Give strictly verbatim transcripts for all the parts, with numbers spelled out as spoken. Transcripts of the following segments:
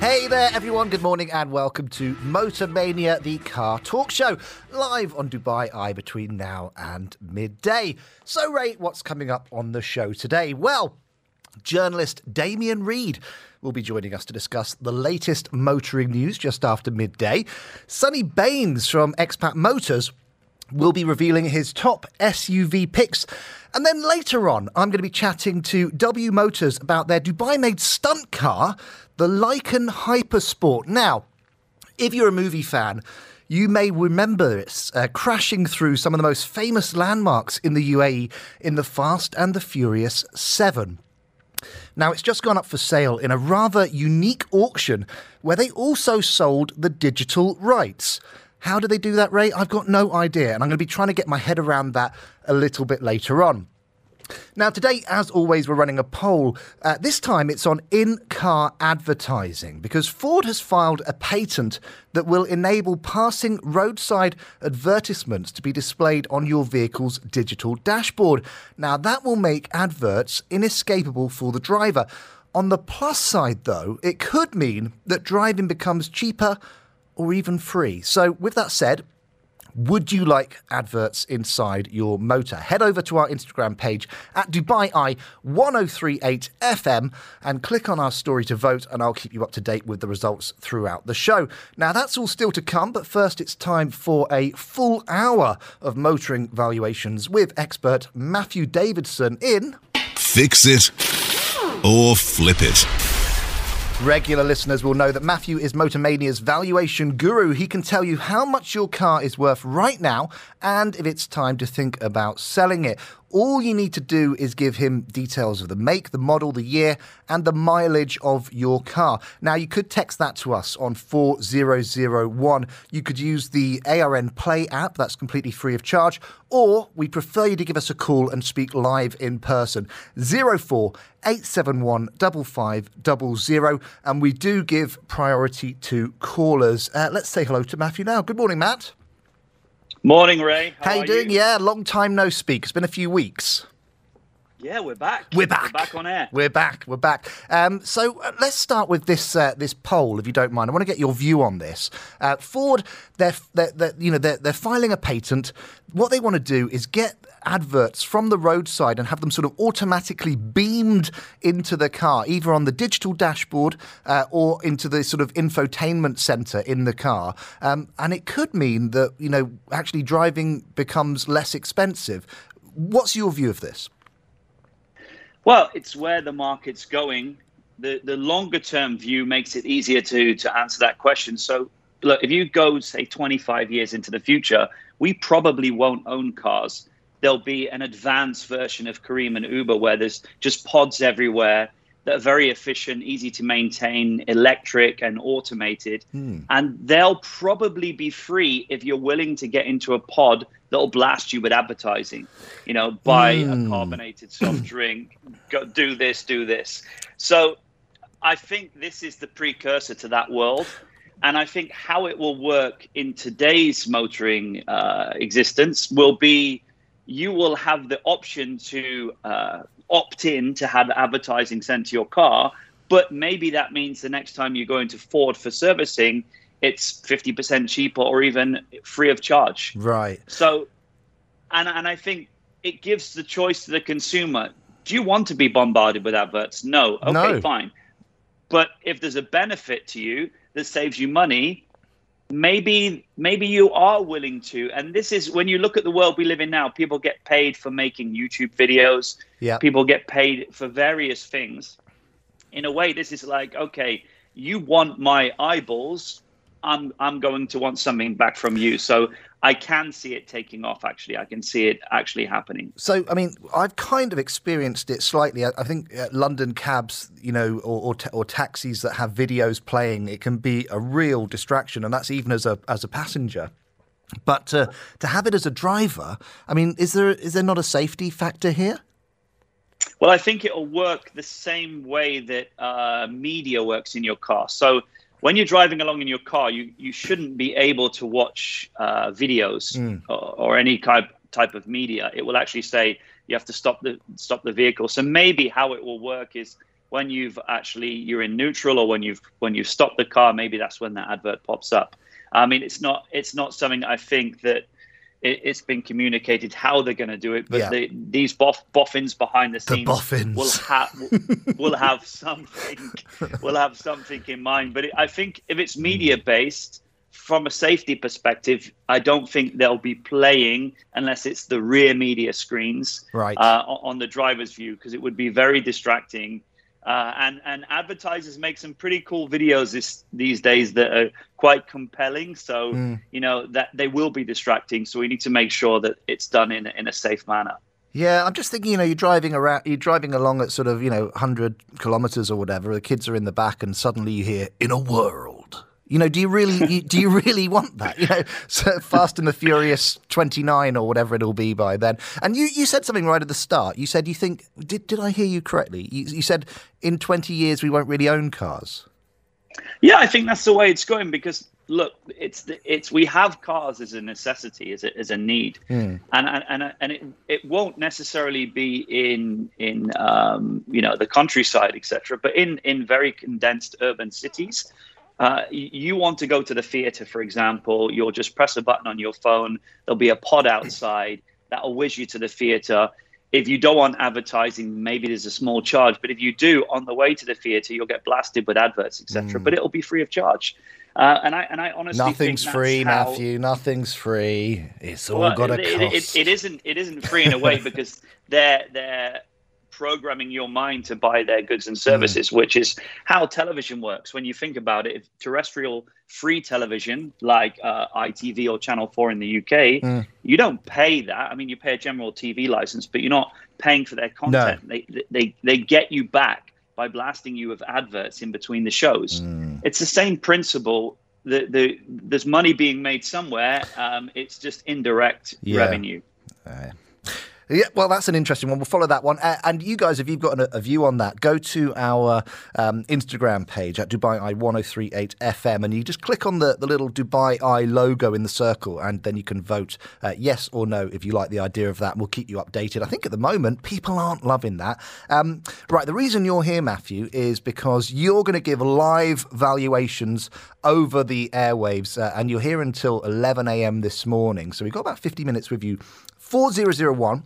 Hey there everyone, good morning and welcome to Motor Mania, the car talk show, live on Dubai Eye between now and midday. So Ray, what's coming up on the show today? Well, journalist Damien Reed will be joining us to discuss the latest motoring news just after midday. Sonny Baines from Expat Motors will be revealing his top S U V picks. And then later on, I'm going to be chatting to W Motors about their Dubai-made stunt car, the Lycan Hypersport. Now, if you're a movie fan, you may remember it uh, crashing through some of the most famous landmarks in the U A E in the Fast and the Furious seven. Now, it's just gone up for sale in a rather unique auction where they also sold the digital rights. How do they do that, Ray? I've got no idea, and I'm going to be trying to get my head around that a little bit later on. Now, today, as always, we're running a poll. Uh, this time, it's on in-car advertising, because Ford has filed a patent that will enable passing roadside advertisements to be displayed on your vehicle's digital dashboard. Now, that will make adverts inescapable for the driver. On the plus side, though, it could mean that driving becomes cheaper or even free. So with that said, would you like adverts inside your motor? Head over to our Instagram page at Dubai Eye ten thirty-eight F M and click on our story to vote, and I'll keep you up to date with the results throughout the show. Now, that's all still to come, but first it's time for a full hour of motoring valuations with expert Matthew Davidson in Fix It or Flip It. Regular listeners will know that Matthew is Motor Mania's valuation guru. He can tell you how much your car is worth right now and if it's time to think about selling it. All you need to do is give him details of the make, the model, the year, and the mileage of your car. Now, you could text that to us on four zero zero one. You could use the A R N Play app. That's completely free of charge. Or we prefer you to give us a call and speak live in person. oh four eight seven one five five zero zero. And we do give priority to callers. Uh, let's say hello to Matthew now. Good morning, Matt. Morning, Ray. How, How you are doing? You? Yeah, long time no speak. It's been a few weeks. Yeah, we're back. We're back. We're back on air. We're back. We're back. Um, so uh, let's start with this uh, this poll, if you don't mind. I want to get your view on this. Uh, Ford, they're, they're, they're you know they're, they're filing a patent. What they want to do is get adverts from the roadside and have them sort of automatically beamed into the car, either on the digital dashboard uh, or into the sort of infotainment center in the car. Um, and it could mean that, you know, actually driving becomes less expensive. What's your view of this? Well, it's where the market's going. The the longer term view makes it easier to to answer that question. So look, if you go, say, twenty-five years into the future, we probably won't own cars. There'll be an advanced version of Careem and Uber where there's just pods everywhere that are very efficient, easy to maintain, electric and automated. Mm. And they'll probably be free if you're willing to get into a pod that'll blast you with advertising. You know, buy mm. a carbonated soft drink, go, do this, do this. So I think this is the precursor to that world. And I think how it will work in today's motoring uh, existence will be you will have the option to uh, opt in to have advertising sent to your car, but maybe that means the next time you're going to Ford for servicing, it's fifty percent cheaper or even free of charge. Right. So, and and I think it gives the choice to the consumer. Do you want to be bombarded with adverts? No. Okay, no. Fine. But if there's a benefit to you that saves you money, Maybe maybe you are willing to. And this is when you look at the world we live in now, people get paid for making YouTube videos. Yeah. People get paid for various things. In a way, this is like, okay, you want my eyeballs. I'm I'm going to want something back from you. So I can see it taking off, actually. I can see it actually happening. So, I mean, I've kind of experienced it slightly. I, I think uh, London cabs, you know, or or, ta- or taxis that have videos playing, it can be a real distraction, and that's even as a as a passenger. But uh, to have it as a driver, I mean, is there is there not a safety factor here? Well, I think it'll work the same way that uh, media works in your car. So when you're driving along in your car, you, you shouldn't be able to watch uh, videos mm. or, or any type type of media. It will actually say you have to stop the stop the vehicle. So maybe how it will work is when you've actually, you're in neutral, or when you've, when you've stopped the car, maybe that's when that advert pops up. I mean, it's not, it's not something I think that it, it's been communicated how they're going to do it, but yeah. they, these boff, boffins behind the scenes the boffins. will have, will have something, will have something in mind. But it, I think if it's media based, from a safety perspective, I don't think they'll be playing unless it's the rear media screens right. uh, on the driver's view, because it would be very distracting. Uh, and, and advertisers make some pretty cool videos this, these days that are quite compelling. So, mm. you know, that they will be distracting. So we need to make sure that it's done in, in a safe manner. Yeah, I'm just thinking, you know, you're driving around, you're driving along at sort of, you know, one hundred kilometers or whatever. The kids are in the back and suddenly you hear, in a world. You know, do you really do you really want that? You know, so Fast and the Furious twenty-nine or whatever it'll be by then. And you, you said something right at the start. You said you think did did I hear you correctly? You, you said in twenty years we won't really own cars. Yeah, I think that's the way it's going, because look, it's the, it's we have cars as a necessity, as a, as a need, mm. and and and, and it, it won't necessarily be in in um, you know the countryside, et cetera, but in in very condensed urban cities. Uh, you want to go to the theater, for example, you'll just press a button on your phone. There'll be a pod outside that'll whiz you to the theater. If you don't want advertising, maybe there's a small charge. But if you do, on the way to the theater, you'll get blasted with adverts, et cetera. Mm. But it'll be free of charge. Uh, and I and I honestly nothing's think free, how... Matthew. Nothing's free. It's all well, got it, a cost. It, it, it isn't. It isn't free in a way because they're they're. programming your mind to buy their goods and services, mm. which is how television works. When you think about it, if terrestrial free television like uh, I T V or Channel four in the U K, mm. you don't pay that. I mean, you pay a general T V license, but you're not paying for their content. No. They, they, they get you back by blasting you with adverts in between the shows. Mm. It's the same principle. The, the, there's money being made somewhere. Um, it's just indirect yeah. revenue. Uh. Yeah, well, that's an interesting one. We'll follow that one. And you guys, if you've got a view on that, go to our um, Instagram page at Dubai Eye ten thirty-eight F M, and you just click on the, the little Dubai Eye logo in the circle, and then you can vote uh, yes or no if you like the idea of that. And we'll keep you updated. I think at the moment, people aren't loving that. Um, right, the reason you're here, Matthew, is because you're going to give live valuations over the airwaves, uh, and you're here until eleven a m this morning. So we've got about fifty minutes with you. four zero zero one.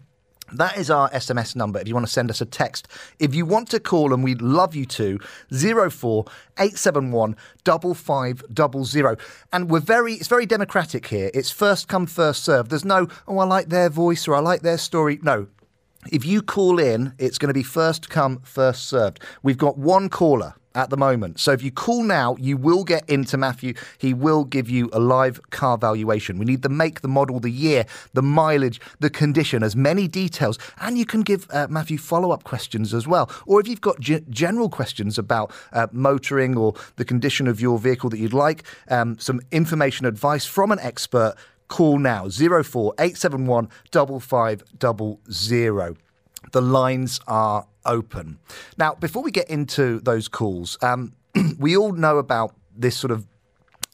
That is our S M S number if you want to send us a text. If you want to call, and we'd love you to, zero four eight seven one five five zero zero. And we're very, it's very democratic here. It's first come, first serve. There's no, oh, I like their voice or I like their story. No. If you call in, it's going to be first come, first served. We've got one caller at the moment. So if you call now, you will get into Matthew. He will give you a live car valuation. We need the make, the model, the year, the mileage, the condition, as many details. And you can give uh, Matthew follow-up questions as well. Or if you've got g- general questions about uh, motoring or the condition of your vehicle that you'd like, um, some information, advice from an expert, call now. zero four eight seven one five five zero zero. The lines are open. Now, before we get into those calls, um, we all know about this sort of,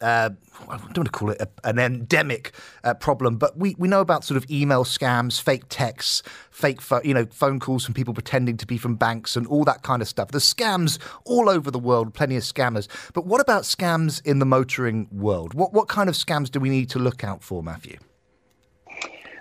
uh, I don't want to call it a, an endemic uh, problem, but we, we know about sort of email scams, fake texts, fake fo- you know phone calls from people pretending to be from banks and all that kind of stuff. There's scams all over the world, plenty of scammers. But what about scams in the motoring world? What, what kind of scams do we need to look out for, Matthew?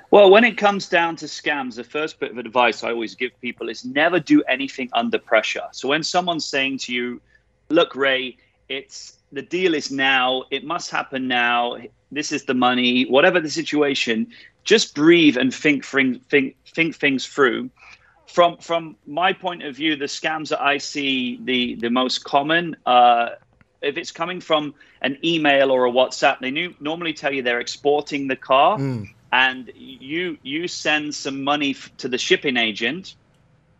Well, when it comes down to scams, the first bit of advice I always give people is never do anything under pressure. So when someone's saying to you, look, Ray, it's the deal is now, it must happen now, this is the money, whatever the situation, just breathe and think think, think, think things through. From from my point of view, the scams that I see the, the most common, uh, if it's coming from an email or a WhatsApp, they new, normally tell you they're exporting the car. Mm. And you you send some money f- to the shipping agent,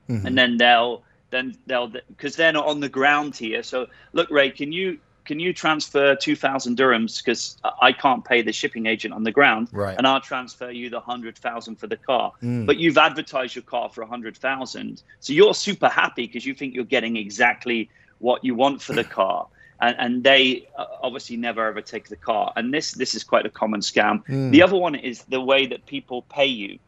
mm-hmm. and then they'll then they'll because they're not on the ground here. So look, Ray, can you can you transfer two thousand dirhams because I can't pay the shipping agent on the ground, right. and I'll transfer you the hundred thousand for the car. Mm. But you've advertised your car for a hundred thousand, so you're super happy because you think you're getting exactly what you want for the car. And, and they uh, obviously never ever take the car. And this this is quite a common scam. Mm. The other one is the way that people pay you.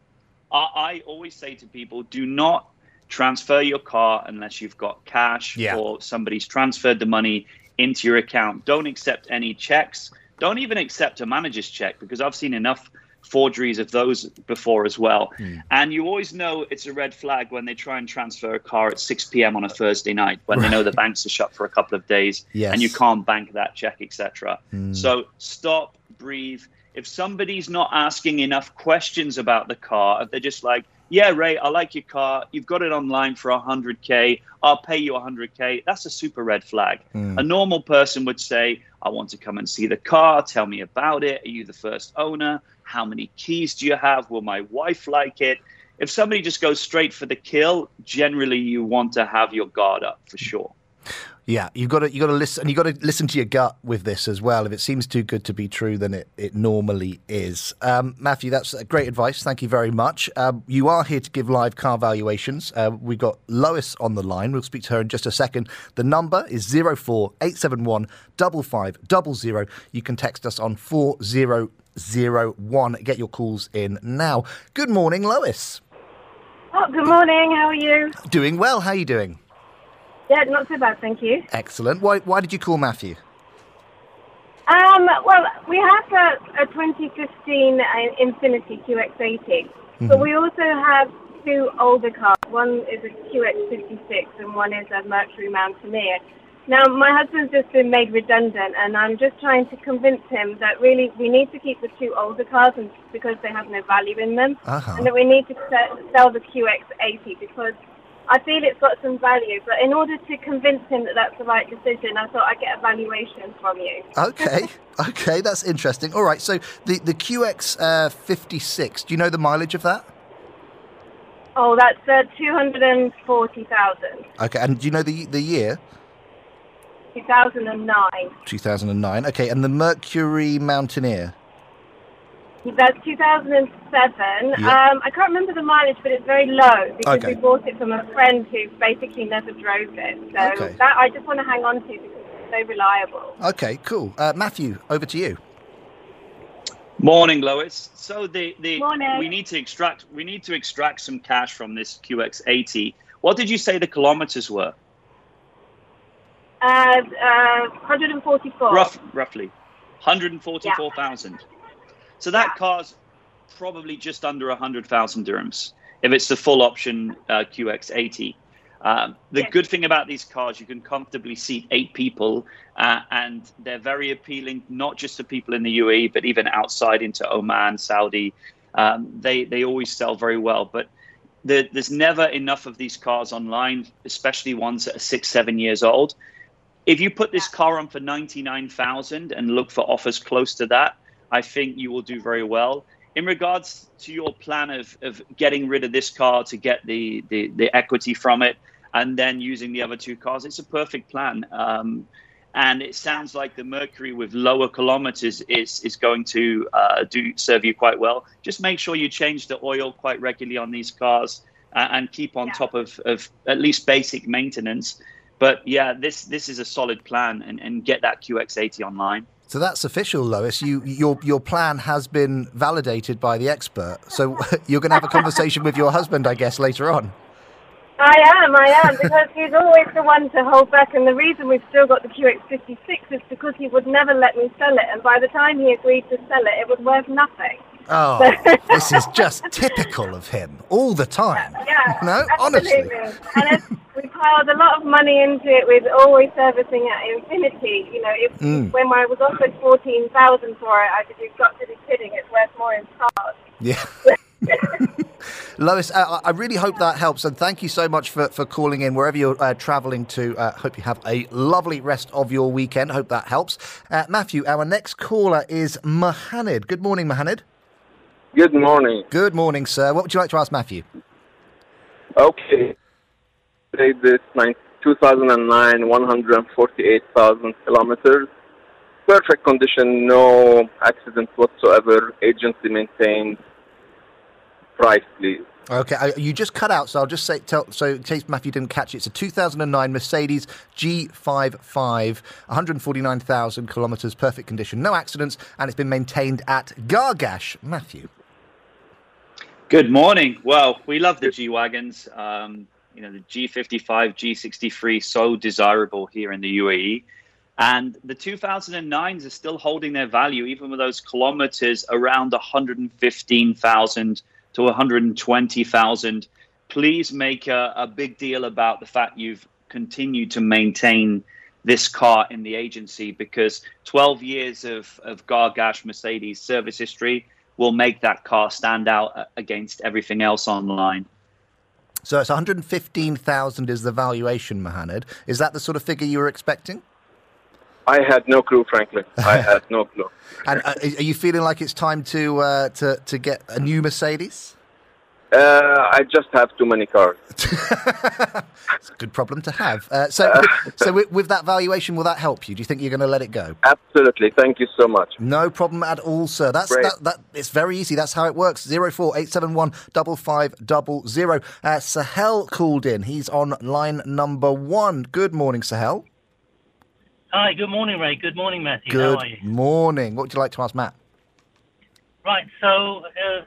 I, I always say to people, do not transfer your car unless you've got cash yeah. or somebody's transferred the money into your account. Don't accept any checks. Don't even accept a manager's check, because I've seen enough forgeries of those before as well. Mm. And you always know it's a red flag when they try and transfer a car at six p m on a Thursday night, when right. they know the banks are shut for a couple of days yes. and you can't bank that check, et cetera. Mm. So stop, breathe. If somebody's not asking enough questions about the car, if they're just like, yeah, Ray, I like your car. You've got it online for one hundred K. I'll pay you one hundred K. That's a super red flag. Mm. A normal person would say, I want to come and see the car. Tell me about it. Are you the first owner? How many keys do you have? Will my wife like it? If somebody just goes straight for the kill, generally you want to have your guard up for sure. Yeah, you've got to you got to listen, and you've got to listen to your gut with this as well. If it seems too good to be true, then it, it normally is. Um, Matthew, that's great advice. Thank you very much. Um, you are here to give live car valuations. Uh, we've got Lois on the line. We'll speak to her in just a second. The number is zero four eight seven one double five double zero. You can text us on four zero zero one. Get your calls in now. Good morning, Lois. Oh, good morning. How are you? Doing well. How are you doing? Yeah, not too bad, thank you. Excellent. Why Why did you call Matthew? Um, well, we have a, a twenty fifteen uh, Infiniti Q X eighty, mm-hmm. but we also have two older cars. One is a Q X fifty-six and one is a Mercury Mountaineer. Now, my husband's just been made redundant, and I'm just trying to convince him that really we need to keep the two older cars and because they have no value in them, uh-huh. and that we need to sell the Q X eighty because I feel it's got some value, but in order to convince him that that's the right decision, I thought I'd get a valuation from you. Okay, okay, that's interesting. All right, so the, the Q X fifty-six, uh, do you know the mileage of that? Oh, that's uh, two hundred forty thousand. Okay, and do you know the the year? two thousand nine. two thousand nine, okay, and the Mercury Mountaineer? That's two thousand seven. Yep. Um, I can't remember the mileage, but it's very low because okay. we bought it from a friend who basically never drove it. So okay. that I just want to hang on to because it's so reliable. Okay, cool. Uh, Matthew, over to you. Morning, Lois. So the, the Morning. we need to extract we need to extract some cash from this Q X eighty. What did you say the kilometers were? Uh, uh, one hundred forty-four. Rough, roughly, one hundred forty-four thousand. Yeah. So that car's probably just under one hundred thousand dirhams, if it's the full option uh, Q X eighty. Uh, the yes. good thing about these cars, you can comfortably seat eight people, uh, and they're very appealing, not just to people in the U A E, but even outside into Oman, Saudi. Um, they, they always sell very well, but the, there's never enough of these cars online, especially ones that are six, seven years old. If you put this car on for ninety-nine thousand and look for offers close to that, I think you will do very well. In regards to your plan of, of getting rid of this car to get the, the, the equity from it and then using the other two cars, it's a perfect plan. Um, and it sounds like the Mercury with lower kilometers is, is going to uh, do serve you quite well. Just make sure you change the oil quite regularly on these cars uh, and keep on yeah. top of, of at least basic maintenance. But yeah, this, this is a solid plan, and, and get that Q X eighty online. So that's official, Lois. You, your your plan has been validated by the expert. So you're going to have a conversation with your husband, I guess, later on. I am, I am, because he's always the one to hold back. And the reason we've still got the Q X fifty-six is because he would never let me sell it. And by the time he agreed to sell it, it was worth nothing. Oh, this is just typical of him all the time. Yeah, no, absolutely. Honestly. And it's, we piled a lot of money into it with always servicing at Infiniti. You know, if, mm. when I was offered fourteen thousand dollars for it, I said, you've got to be kidding, it's worth more in cars. Yeah. Lois, uh, I really hope that helps, and thank you so much for, for calling in wherever you're uh, travelling to. I uh, hope you have a lovely rest of your weekend. Hope that helps. Uh, Matthew, our next caller is Mohanad. Good morning, Mohanad. Good morning. Good morning, sir. What would you like to ask Matthew? Okay. This two thousand nine, one hundred forty-eight thousand kilometers. Perfect condition, no accidents whatsoever. Agency maintained. Price, please. Okay, I, you just cut out, so I'll just say, tell, so in case Matthew didn't catch it, it's a two thousand nine Mercedes G fifty-five, one hundred forty-nine thousand kilometres, perfect condition, no accidents, and it's been maintained at Gargash. Matthew. Good morning. Well, we love the G-Wagons. Um, you know, the G fifty-five, G sixty-three, so desirable here in the U A E. And the two thousand nines are still holding their value, even with those kilometers around one hundred fifteen thousand to one hundred twenty thousand. Please make a, a big deal about the fact you've continued to maintain this car in the agency, because twelve years of, of Gargash Mercedes service history will make that car stand out against everything else online. So it's one hundred fifteen thousand is the valuation, Mohamed. Is that the sort of figure you were expecting? I had no clue, frankly. I had no clue. And uh, are you feeling like it's time to uh, to to get a new Mercedes? Uh, I just have too many cars. It's a good problem to have. Uh, so, uh, so with, with that valuation, will that help you? Do you think you're going to let it go? Absolutely. Thank you so much. No problem at all, sir. That's that, that. It's very easy. That's how it works. Zero four eight seven one double five double zero. Uh, Sahel called in. He's on line number one. Good morning, Sahel. Hi, good morning, Ray. Good morning, Matthew. Good How are you? Good morning. What would you like to ask, Matt? Right, so, uh,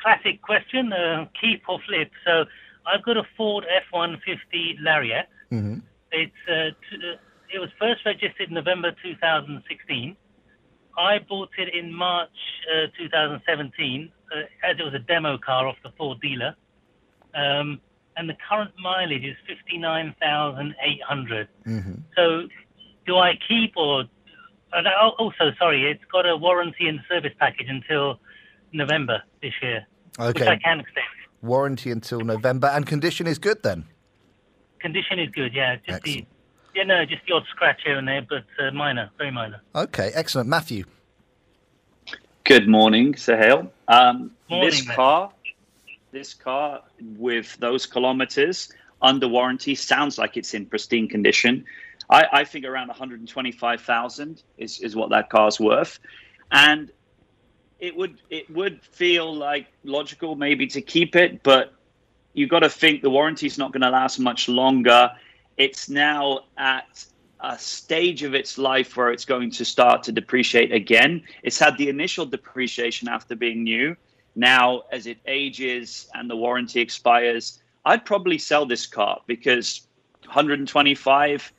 classic question, uh, keep or flip. So, I've got a Ford F one fifty Lariat. Mm-hmm. It's, uh, t- uh, it was first registered in November two thousand sixteen. I bought it in March uh, two thousand seventeen, uh, as it was a demo car off the Ford dealer. Um, and the current mileage is fifty-nine thousand eight hundred. Mm-hmm. So, do I keep or... And also, sorry, it's got a warranty and service package until November this year, okay, which I can extend. Warranty until November. And condition is good, then? Condition is good, yeah. Just the, yeah, no, just the odd scratch here and there, but uh, minor, very minor. Okay, excellent. Matthew? Good morning, Sahel. Um, morning, this Matthew. car, This car, with those kilometres, under warranty, sounds like it's in pristine condition. I, I think around one hundred twenty-five thousand is, is what that car's worth. And it would it would feel like logical maybe to keep it, but you've got to think the warranty's not going to last much longer. It's now at a stage of its life where it's going to start to depreciate again. It's had the initial depreciation after being new. Now, as it ages and the warranty expires, I'd probably sell this car, because one hundred twenty-five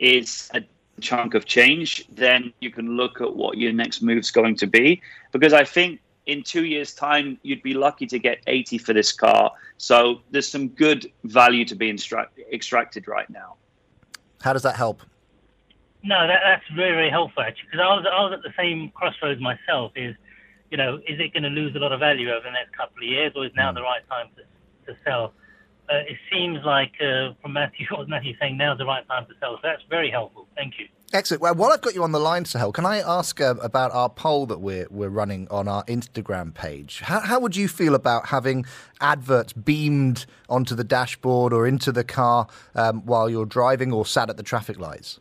is a chunk of change. Then you can look at what your next move's going to be, because I think in two years' time you'd be lucky to get eighty for this car. So there's some good value to be instru- extracted right now. How does that help? No, that, that's very, very helpful, actually, because I was, I was at the same crossroads myself. Is, you know, is it going to lose a lot of value over the next couple of years, or is now mm. the right time to, to sell? Uh, it seems like, uh, from Matthew, what Matthew's saying, now's the right time to sell. So that's very helpful. Thank you. Excellent. Well, while I've got you on the line, Sahel, can I ask uh, about our poll that we're we're running on our Instagram page? How, how would you feel about having adverts beamed onto the dashboard or into the car um, while you're driving or sat at the traffic lights?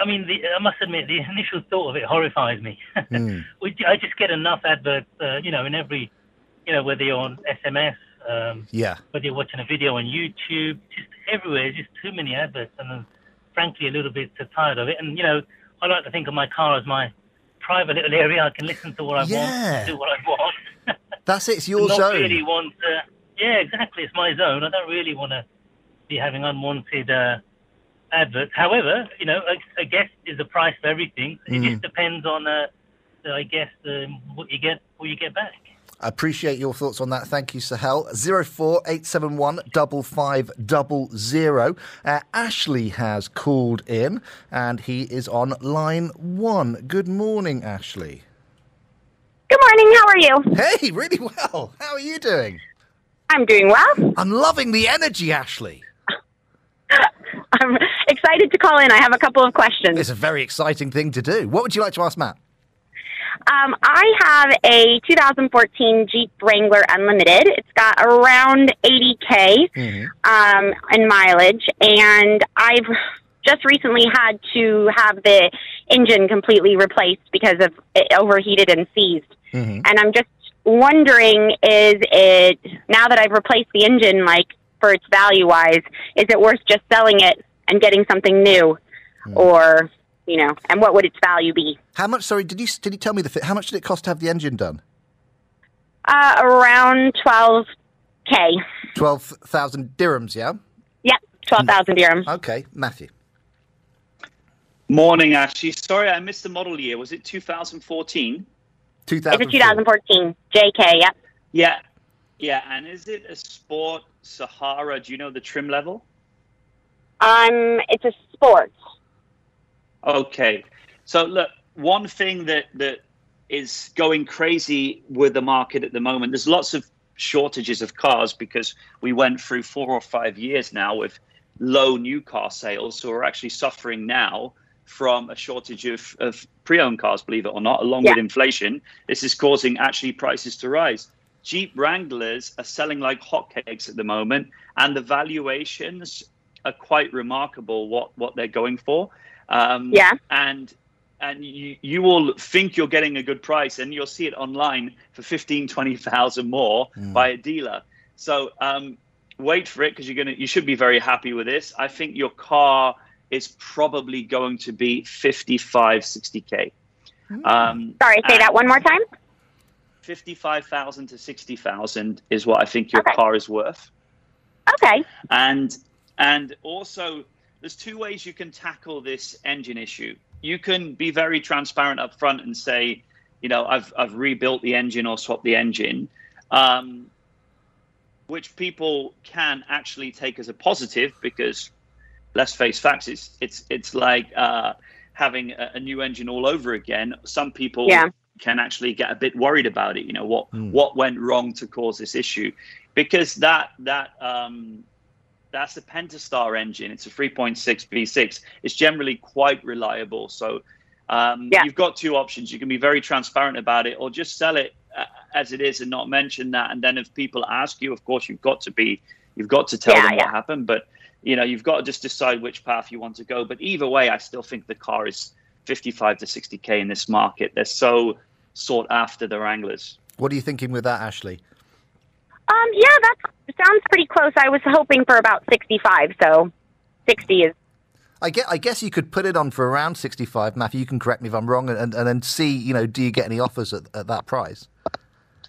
I mean, the, I must admit, the initial thought of it horrifies me. Mm. we, I just get enough adverts, uh, you know, in every, you know, whether you're on S M S, Um, yeah. whether you're watching a video on YouTube, just everywhere, just too many adverts, and I'm, frankly, a little bit tired of it. And, you know, I like to think of my car as my private little area. I can listen to what I yeah. want, do what I want. That's it, it's your not zone. Really want, uh, yeah, exactly, it's my zone. I don't really want to be having unwanted uh, adverts. However, you know, I, I guess is the price for everything. It mm. just depends on, uh, I guess, uh, what you get, what you get back. I appreciate your thoughts on that. Thank you, Sahel. zero four eight seven one double five double zero. Uh, Ashley has called in, and he is on line one. Good morning, Ashley. Good morning. How are you? Hey, really well. How are you doing? I'm doing well. I'm loving the energy, Ashley. I'm excited to call in. I have a couple of questions. It's a very exciting thing to do. What would you like to ask, Matt? Um, I have a two thousand fourteen Jeep Wrangler Unlimited. It's got around eighty K mm-hmm. um, in mileage, and I've just recently had to have the engine completely replaced because of it overheated and seized. Mm-hmm. And I'm just wondering, is it, now that I've replaced the engine, like, for its value-wise, is it worth just selling it and getting something new, mm-hmm. or... you know, and what would its value be? How much, sorry, did you did you tell me the, how much did it cost to have the engine done? Uh, around twelve K. twelve thousand dirhams, yeah? Yeah, twelve thousand dirhams. Okay, Matthew. Morning, Ashley. Sorry, I missed the model year. Was it two thousand fourteen? two thousand fourteen. It's a two thousand fourteen, J K, yeah. Yeah, yeah. And is it a Sport Sahara? Do you know the trim level? Um, it's a Sport. Okay. So, look, one thing that, that is going crazy with the market at the moment, there's lots of shortages of cars because we went through four or five years now with low new car sales. So we're actually suffering now from a shortage of, of pre-owned cars, believe it or not, along yeah. with inflation. This is causing actually prices to rise. Jeep Wranglers are selling like hotcakes at the moment, and the valuations are quite remarkable what, what they're going for. Um, yeah. And and you, you will think you're getting a good price, and you'll see it online for fifteen, twenty thousand more mm. by a dealer. So um, wait for it, because you're gonna you should be very happy with this. I think your car is probably going to be fifty-five, sixty K. Mm. Um, Sorry, say that one more time. fifty-five thousand to sixty thousand is what I think your okay. car is worth. Okay. And and also, there's two ways you can tackle this engine issue. You can be very transparent up front and say, you know, I've, I've rebuilt the engine or swapped the engine, um, which people can actually take as a positive because, let's face facts, it's, it's, it's like uh, having a, a new engine all over again. Some people yeah. can actually get a bit worried about it, you know, what, mm. what went wrong to cause this issue, because that, that, um, that's a Pentastar engine. It's a three point six V six. It's generally quite reliable. So um, yeah. you've got two options. You can be very transparent about it, or just sell it uh, as it is and not mention that. And then if people ask you, of course, you've got to be, you've got to tell yeah, them yeah. what happened. But, you know, you've got to just decide which path you want to go. But either way, I still think the car is fifty-five to sixty K in this market. They're so sought after, the Wranglers. What are you thinking with that, Ashley? Um, yeah, that sounds pretty close. I was hoping for about sixty-five, so sixty is... I guess, I guess you could put it on for around sixty-five, Matthew. You can correct me if I'm wrong, and then see, you know, do you get any offers at, at that price?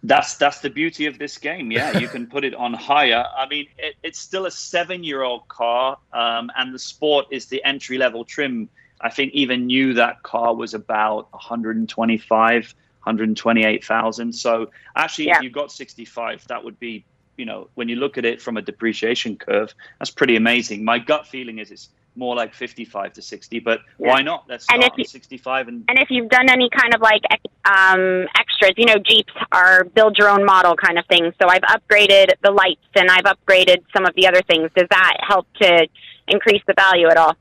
That's that's the beauty of this game, yeah. You can put it on higher. I mean, it, it's still a seven-year-old car, um, and the Sport is the entry-level trim. I think even new, that car was about one hundred twenty-five one hundred twenty-eight thousand. So actually, yeah. if you got sixty-five, that would be, you know, when you look at it from a depreciation curve, that's pretty amazing. My gut feeling is it's more like fifty-five to sixty, but yeah. why not? Let's start at sixty-five. And and if you've done any kind of like um, extras, you know, Jeeps are build your own model kind of thing. So I've upgraded the lights and I've upgraded some of the other things. Does that help to increase the value at all?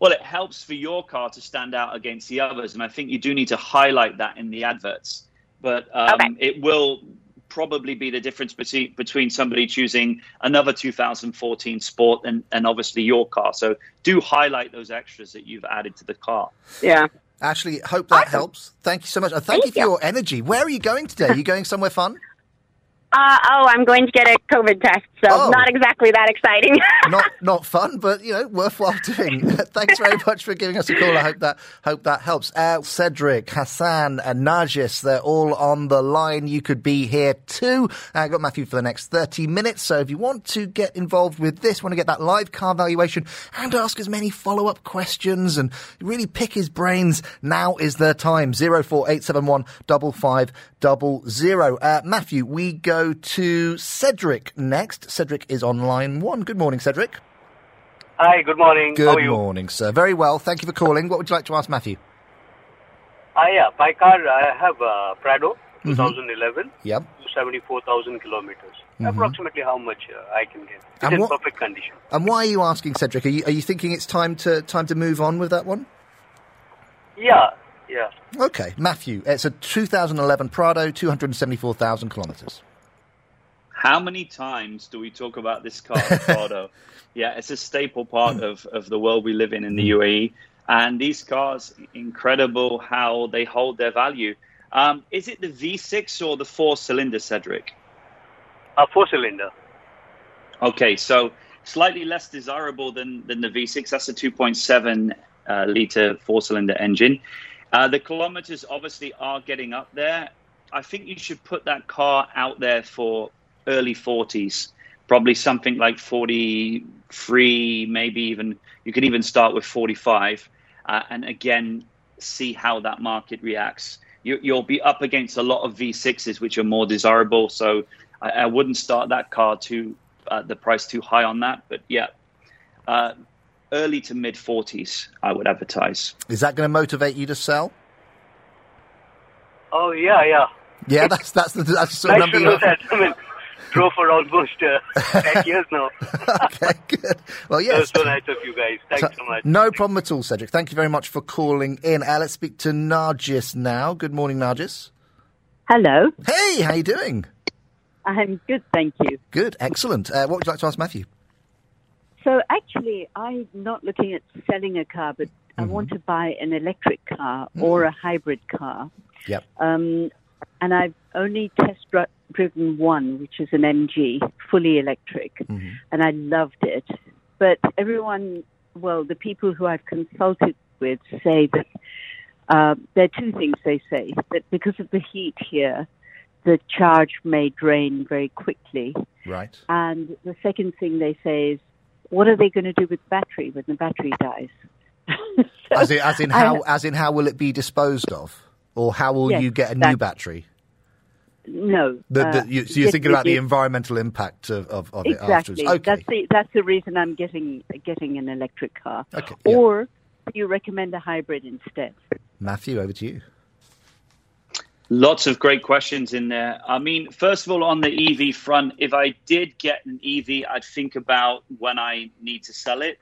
Well, it helps for your car to stand out against the others, and I think you do need to highlight that in the adverts. But um, okay. it will probably be the difference between, between somebody choosing another two thousand fourteen Sport and, and obviously your car. So do highlight those extras that you've added to the car. Yeah. Ashley, hope that awesome. helps. Thank you so much. And thank, thank you for you. your energy. Where are you going today? Are you going somewhere fun? Uh, oh, I'm going to get a COVID test, so oh. not exactly that exciting. not not fun, but, you know, worthwhile doing. Thanks very much for giving us a call. I hope that hope that helps. Uh, Cedric, Hassan and Najis, they're all on the line. You could be here too. Uh, I've got Matthew for the next thirty minutes, so if you want to get involved with this, want to get that live car valuation and ask as many follow-up questions and really pick his brains, now is their time. zero four eight seven one five five zero zero. Uh, Matthew, we go to Cedric next. Cedric is on line one. Good morning, Cedric. Hi, good morning. Good How are you? morning, sir. Very well. Thank you for calling. What would you like to ask Matthew? Ah, yeah. By car, I have a Prado twenty eleven. Yep. seventy-four thousand kilometers. Mm-hmm. Approximately how much uh, I can get. It's and in what, perfect condition. And why are you asking, Cedric? Are you, are you thinking it's time to time to move on with that one? Yeah, yeah. Okay, Matthew. It's a two thousand eleven Prado, two hundred seventy-four thousand kilometers. How many times do we talk about this car, Prado? Yeah, it's a staple part of, of the world we live in in the U A E. And these cars, incredible how they hold their value. Um, is it the V six or the four-cylinder, Cedric? A four-cylinder. Okay, so slightly less desirable than, than the V six. That's a two point seven litre uh, four-cylinder engine. Uh, the kilometers obviously are getting up there. I think you should put that car out there for early forties, probably something like forty-three, maybe even, you can even start with forty-five, uh, and again, see how that market reacts. You, you'll be up against a lot of V sixes, which are more desirable, so I, I wouldn't start that car too, uh, the price too high on that, but yeah, uh, early to mid-forties, I would advertise. Is that going to motivate you to sell? Oh, yeah, yeah. Yeah, that's that's the, that's the sort of number. Nice to know that. I mean, drove for almost uh, eight years now. Okay, good. Well, yes. That was so nice of you guys. Thanks so, so much. No problem at all, Cedric. Thank you very much for calling in. Uh, let's speak to Nargis now. Good morning, Nargis. Hello. Hey, how are you doing? I'm good, thank you. Good, excellent. Uh, what would you like to ask Matthew? So, actually, I'm not looking at selling a car, but mm-hmm. I want to buy an electric car mm-hmm. or a hybrid car. Yep. Um, and I've only test dr- driven one, which is an M G, fully electric, mm-hmm. and I loved it. But everyone, well, the people who I've consulted with say that uh, there are two things they say, that because of the heat here, the charge may drain very quickly. Right. And the second thing they say is, what are they going to do with the battery when the battery dies? so, as, in, as in how I, as in how will it be disposed of? Or how will yes, you get a new battery? No. The, the, you, so you're yes, thinking about the environmental impact of, of, of exactly. it afterwards. Okay. That's the, that's the reason I'm getting getting an electric car. Okay, yeah. Or you recommend a hybrid instead? Matthew, over to you. Lots of great questions in there. I mean, first of all, on the E V front, if I did get an E V, I'd think about when I need to sell it.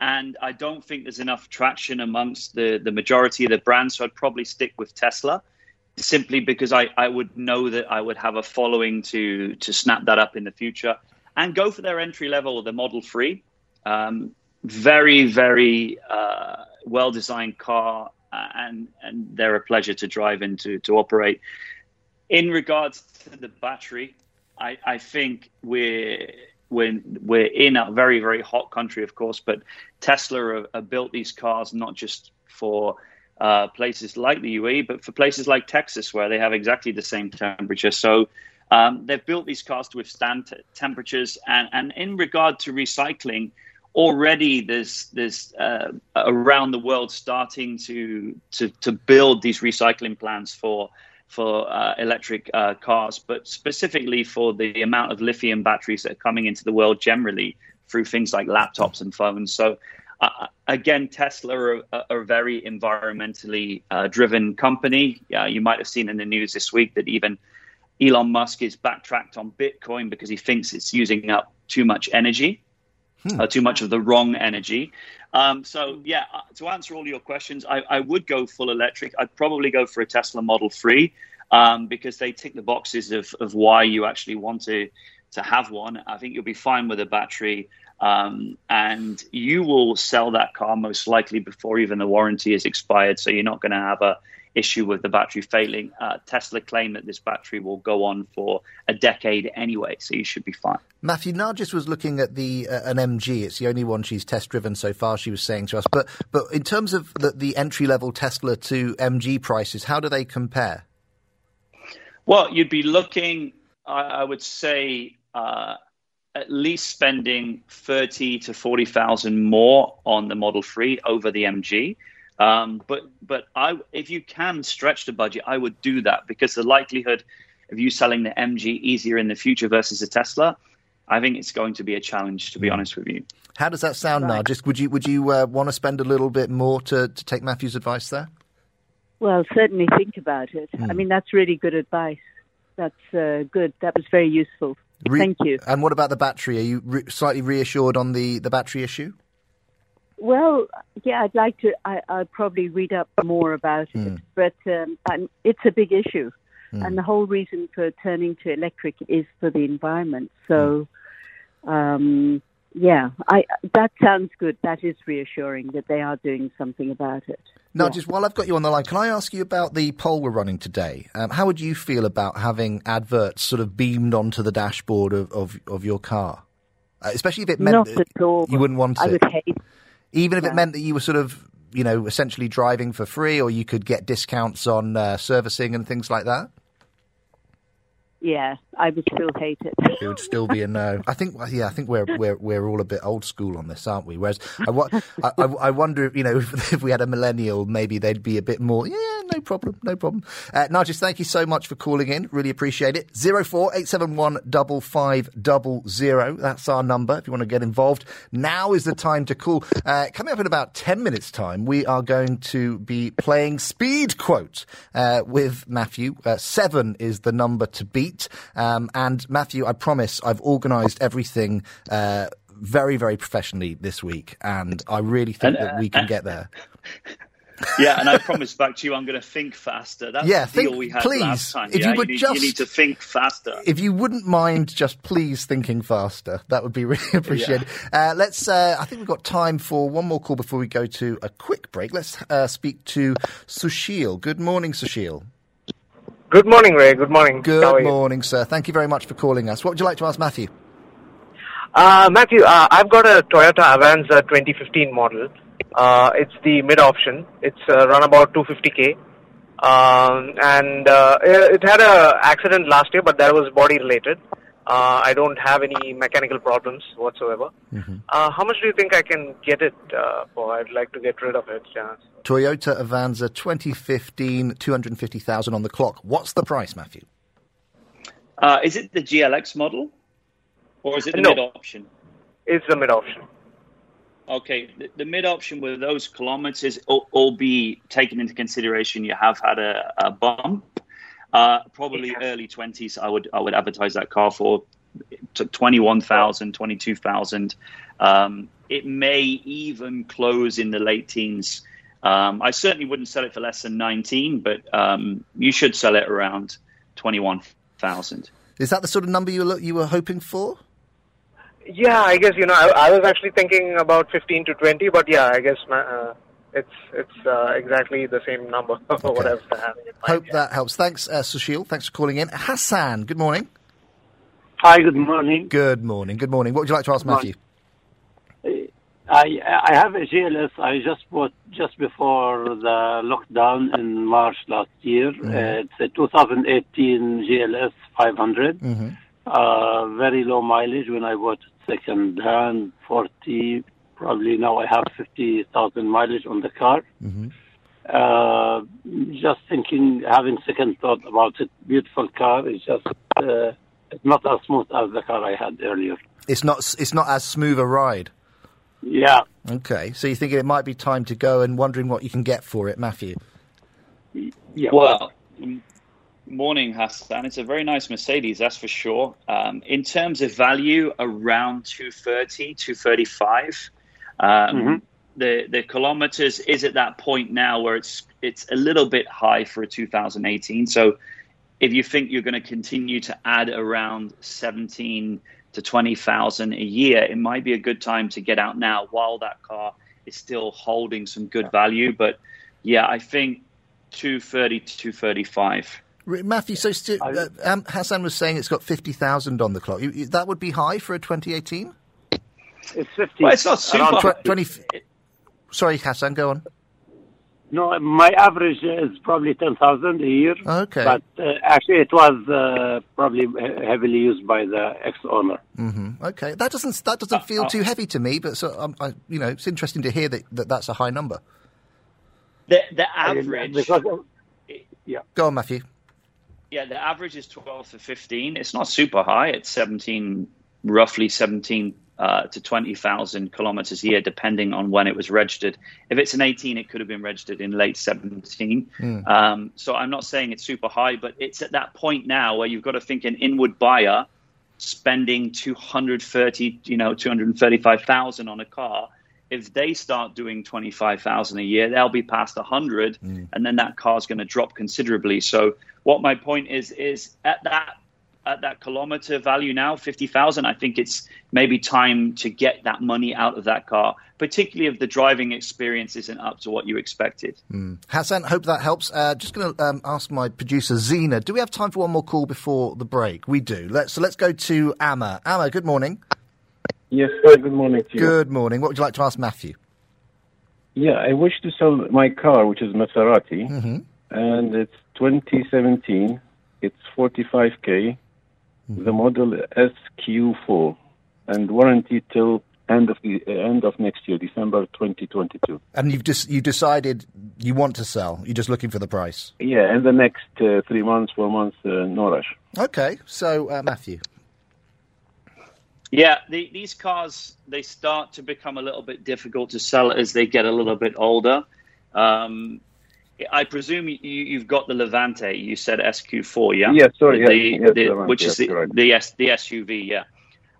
And I don't think there's enough traction amongst the, the majority of the brands, so I'd probably stick with Tesla, simply because I, I would know that I would have a following to to snap that up in the future. And go for their entry level, the Model three. Um, very, very uh, well-designed car, and and they're a pleasure to drive and to, to operate. In regards to the battery, I, I think we're... When we're in a very, very hot country, of course, but Tesla have, have built these cars not just for uh, places like the U A E, but for places like Texas, where they have exactly the same temperature. So um, they've built these cars to withstand t- temperatures. And, and in regard to recycling, already there's there's uh, around the world starting to, to to build these recycling plants for. for uh, electric uh, cars, but specifically for the amount of lithium batteries that are coming into the world generally through things like laptops and phones. So uh, again, Tesla are, are a very environmentally uh, driven company. Uh, you might have seen in the news this week that even Elon Musk is backtracked on Bitcoin because he thinks it's using up too much energy, hmm. uh, too much of the wrong energy. Um, so, yeah, to answer all your questions, I, I would go full electric. I'd probably go for a Tesla Model three um, because they tick the boxes of, of why you actually want to, to have one. I think you'll be fine with a battery, um, and you will sell that car most likely before even the warranty is expired. So you're not going to have a issue with the battery failing. Uh, Tesla claim that this battery will go on for a decade anyway, so you should be fine. Matthew, Nargis was looking at the uh, an M G. It's the only one she's test driven so far, she was saying to us. But but in terms of the, the entry level Tesla to M G prices, how do they compare? Well, you'd be looking, I, I would say, uh, at least spending thirty to forty thousand more on the Model three over the M G. Um, but but I, if you can stretch the budget, I would do that, because the likelihood of you selling the M G easier in the future versus a Tesla, I think it's going to be a challenge, to be honest with you. How does that sound, right. Nargis? Would you would you uh, want to spend a little bit more to, to take Matthew's advice there? Well, certainly think about it. Hmm. I mean, that's really good advice. That's uh, good. That was very useful. Re- Thank you. And what about the battery? Are you re- slightly reassured on the, the battery issue? Well, yeah, I'd like to. I, I'll probably read up more about mm. it, but um, I'm, it's a big issue, mm. and the whole reason for turning to electric is for the environment. So, mm. um, yeah, I, that sounds good. That is reassuring that they are doing something about it. Now, yeah. Just while I've got you on the line, can I ask you about the poll we're running today? Um, how would you feel about having adverts sort of beamed onto the dashboard of, of, of your car, uh, especially if it meant Not that at all. You wouldn't want to? I would hate. Even if it meant that you were sort of, you know, essentially driving for free, or you could get discounts on uh, servicing and things like that? Yeah, I would still hate it. It would still be a no. I think, yeah, I think we're we're we're all a bit old school on this, aren't we? Whereas I, I, I wonder if, you know, if, if we had a millennial, maybe they'd be a bit more. Yeah, no problem, no problem. Uh, Nargis, thank you so much for calling in. Really appreciate it. Zero four eight seven one double five double zero. That's our number. If you want to get involved, now is the time to call. Uh, coming up in about ten minutes' time, we are going to be playing Speed Quote uh, with Matthew. Uh, seven is the number to beat. Um, and Matthew, I promise I've organised everything uh, very, very professionally this week, and I really think and, uh, that we can uh, get there. Yeah, and I promise back to you, I'm going to think faster. That's yeah, the think, deal we had please, last time. If yeah? you, would you, need, just, you need to think faster. If you wouldn't mind just please thinking faster, that would be really appreciated. Yeah. Uh, let's. Uh, I think we've got time for one more call before we go to a quick break. Let's uh, speak to Sushil. Good morning, Sushil. Good morning, Ray. Good morning. Good morning, sir. Thank you very much for calling us. What would you like to ask Matthew? Uh, Matthew, uh, I've got a Toyota Avanza twenty fifteen model. Uh, it's the mid-option. It's uh, run about two hundred fifty K. Um, and uh, it had an accident last year, but that was body-related. Uh, I don't have any mechanical problems whatsoever. Mm-hmm. Uh, how much do you think I can get it uh, for? I'd like to get rid of it. Yeah. Toyota Avanza twenty fifteen, two hundred fifty thousand on the clock. What's the price, Matthew? Uh, is it the G L X model? Or is it the no. mid-option? It's the mid-option. Okay. The, the mid-option with those kilometers, albeit taken into consideration, you have had a, a bump. Uh, probably yeah. early twenties. I would I would advertise that car for twenty-one thousand, twenty-two thousand. Um, it may even close in the late teens. Um, I certainly wouldn't sell it for less than nineteen, but um, you should sell it around twenty-one thousand. Is that the sort of number you were, you were hoping for? Yeah, I guess you know I, I was actually thinking about fifteen to twenty, but yeah, I guess. My, uh... It's it's uh, exactly the same number. Okay. What else to have in mind, Hope yeah. that helps. Thanks, uh, Sushil. Thanks for calling in. Hassan, good morning. Hi, good morning. Good morning, good morning. What would you like to ask, Matthew? I I have a G L S I just bought just before the lockdown in March last year. Mm-hmm. Uh, it's a two thousand eighteen G L S five hundred. Mm-hmm. Uh, very low mileage when I bought it second hand, forty. Probably now I have fifty thousand mileage on the car. Mm-hmm. Uh, just thinking, having second thought about it, beautiful car. It's just uh, it's not as smooth as the car I had earlier. It's not. It's not as smooth a ride. Yeah. Okay. So you're thinking it might be time to go and wondering what you can get for it, Matthew. Yeah. Well. well Morning, Hassan. It's a very nice Mercedes, that's for sure. Um, in terms of value, around two thirty, two thirty-five. Um, mm-hmm. The the kilometers is at that point now where it's it's a little bit high for a two thousand eighteen. So if you think you're going to continue to add around seventeen to twenty thousand a year, it might be a good time to get out now while that car is still holding some good value. But yeah, I think two thirty to two thirty-five. Matthew, so stu- uh, um, Hassan was saying it's got fifty thousand on the clock. You, you, that would be high for a twenty eighteen? It's fifty. Well, it's not super high. Tw- twenty, it, sorry, Hassan, go on. No, my average is probably ten thousand a year. Okay. But uh, actually it was uh, probably heavily used by the ex-owner. Mm-hmm. Okay. That doesn't that doesn't feel uh, uh, too heavy to me, but so um, I, you know, it's interesting to hear that, that that's a high number. The, the average... Because, yeah. Go on, Matthew. Yeah, the average is twelve to fifteen. It's not super high. It's seventeen, roughly seventeen uh, to twenty thousand kilometers a year, depending on when it was registered. If it's an eighteen, it could have been registered in late seventeen. Mm. Um, so I'm not saying it's super high, but it's at that point now where you've got to think an inward buyer spending two hundred thirty, you know, two hundred thirty-five thousand on a car. If they start doing twenty-five thousand a year, they'll be past one hundred, mm. and then that car's going to drop considerably. So what my point is, is at that at that kilometer value now, fifty thousand, I think it's maybe time to get that money out of that car, particularly if the driving experience isn't up to what you expected. Mm. Hassan, hope that helps. Uh, just going to um, ask my producer, Zena, do we have time for one more call before the break? We do. Let's, so let's go to Amma. Amma, good morning. Yes, sir. Good morning to you. Good morning. What would you like to ask Matthew? Yeah, I wish to sell my car, which is Maserati, mm-hmm. and it's twenty seventeen. It's forty-five K, the model S Q four, and warranty till end of the uh, end of next year, December twenty twenty-two. And you've just you decided you want to sell. You're just looking for the price. Yeah, in the next uh, three months, four months, uh, no rush. Okay, so uh, Matthew. Yeah, the, these cars, they start to become a little bit difficult to sell as they get a little bit older. Um, I presume you, you've got the Levante. You said S Q four, yeah? Yeah, sorry. The, yeah, the, yes, the, which yes, is the, the, S, the S U V, yeah.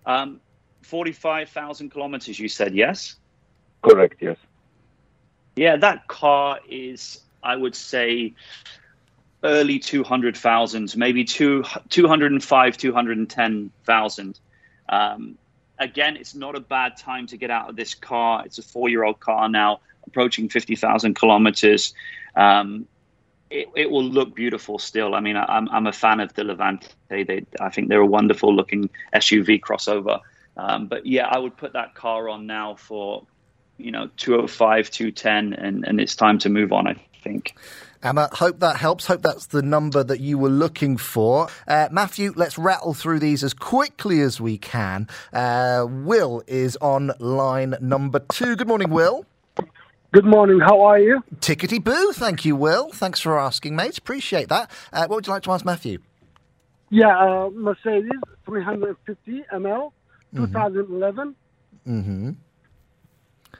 Um, forty-five thousand kilometers, you said, yes? Correct, yes. Yeah, that car is, I would say, early two hundred thousands, maybe two, two hundred five, two hundred ten thousand. Um, again, it's not a bad time to get out of this car. It's a four-year-old car now, approaching fifty thousand kilometers. Um, it, it will look beautiful still. I mean, I, I'm, I'm a fan of the Levante. They, they, I think they're a wonderful-looking S U V crossover. Um, but, yeah, I would put that car on now for, you know, two oh five, two ten, and, and it's time to move on, I think. And I hope that helps. Hope that's the number that you were looking for. Uh, Matthew, let's rattle through these as quickly as we can. Uh, Will is on line number two. Good morning, Will. Good morning. How are you? Tickety-boo. Thank you, Will. Thanks for asking, mate. Appreciate that. Uh, what would you like to ask Matthew? Yeah, uh, Mercedes three fifty M L, twenty eleven. Mm-hmm.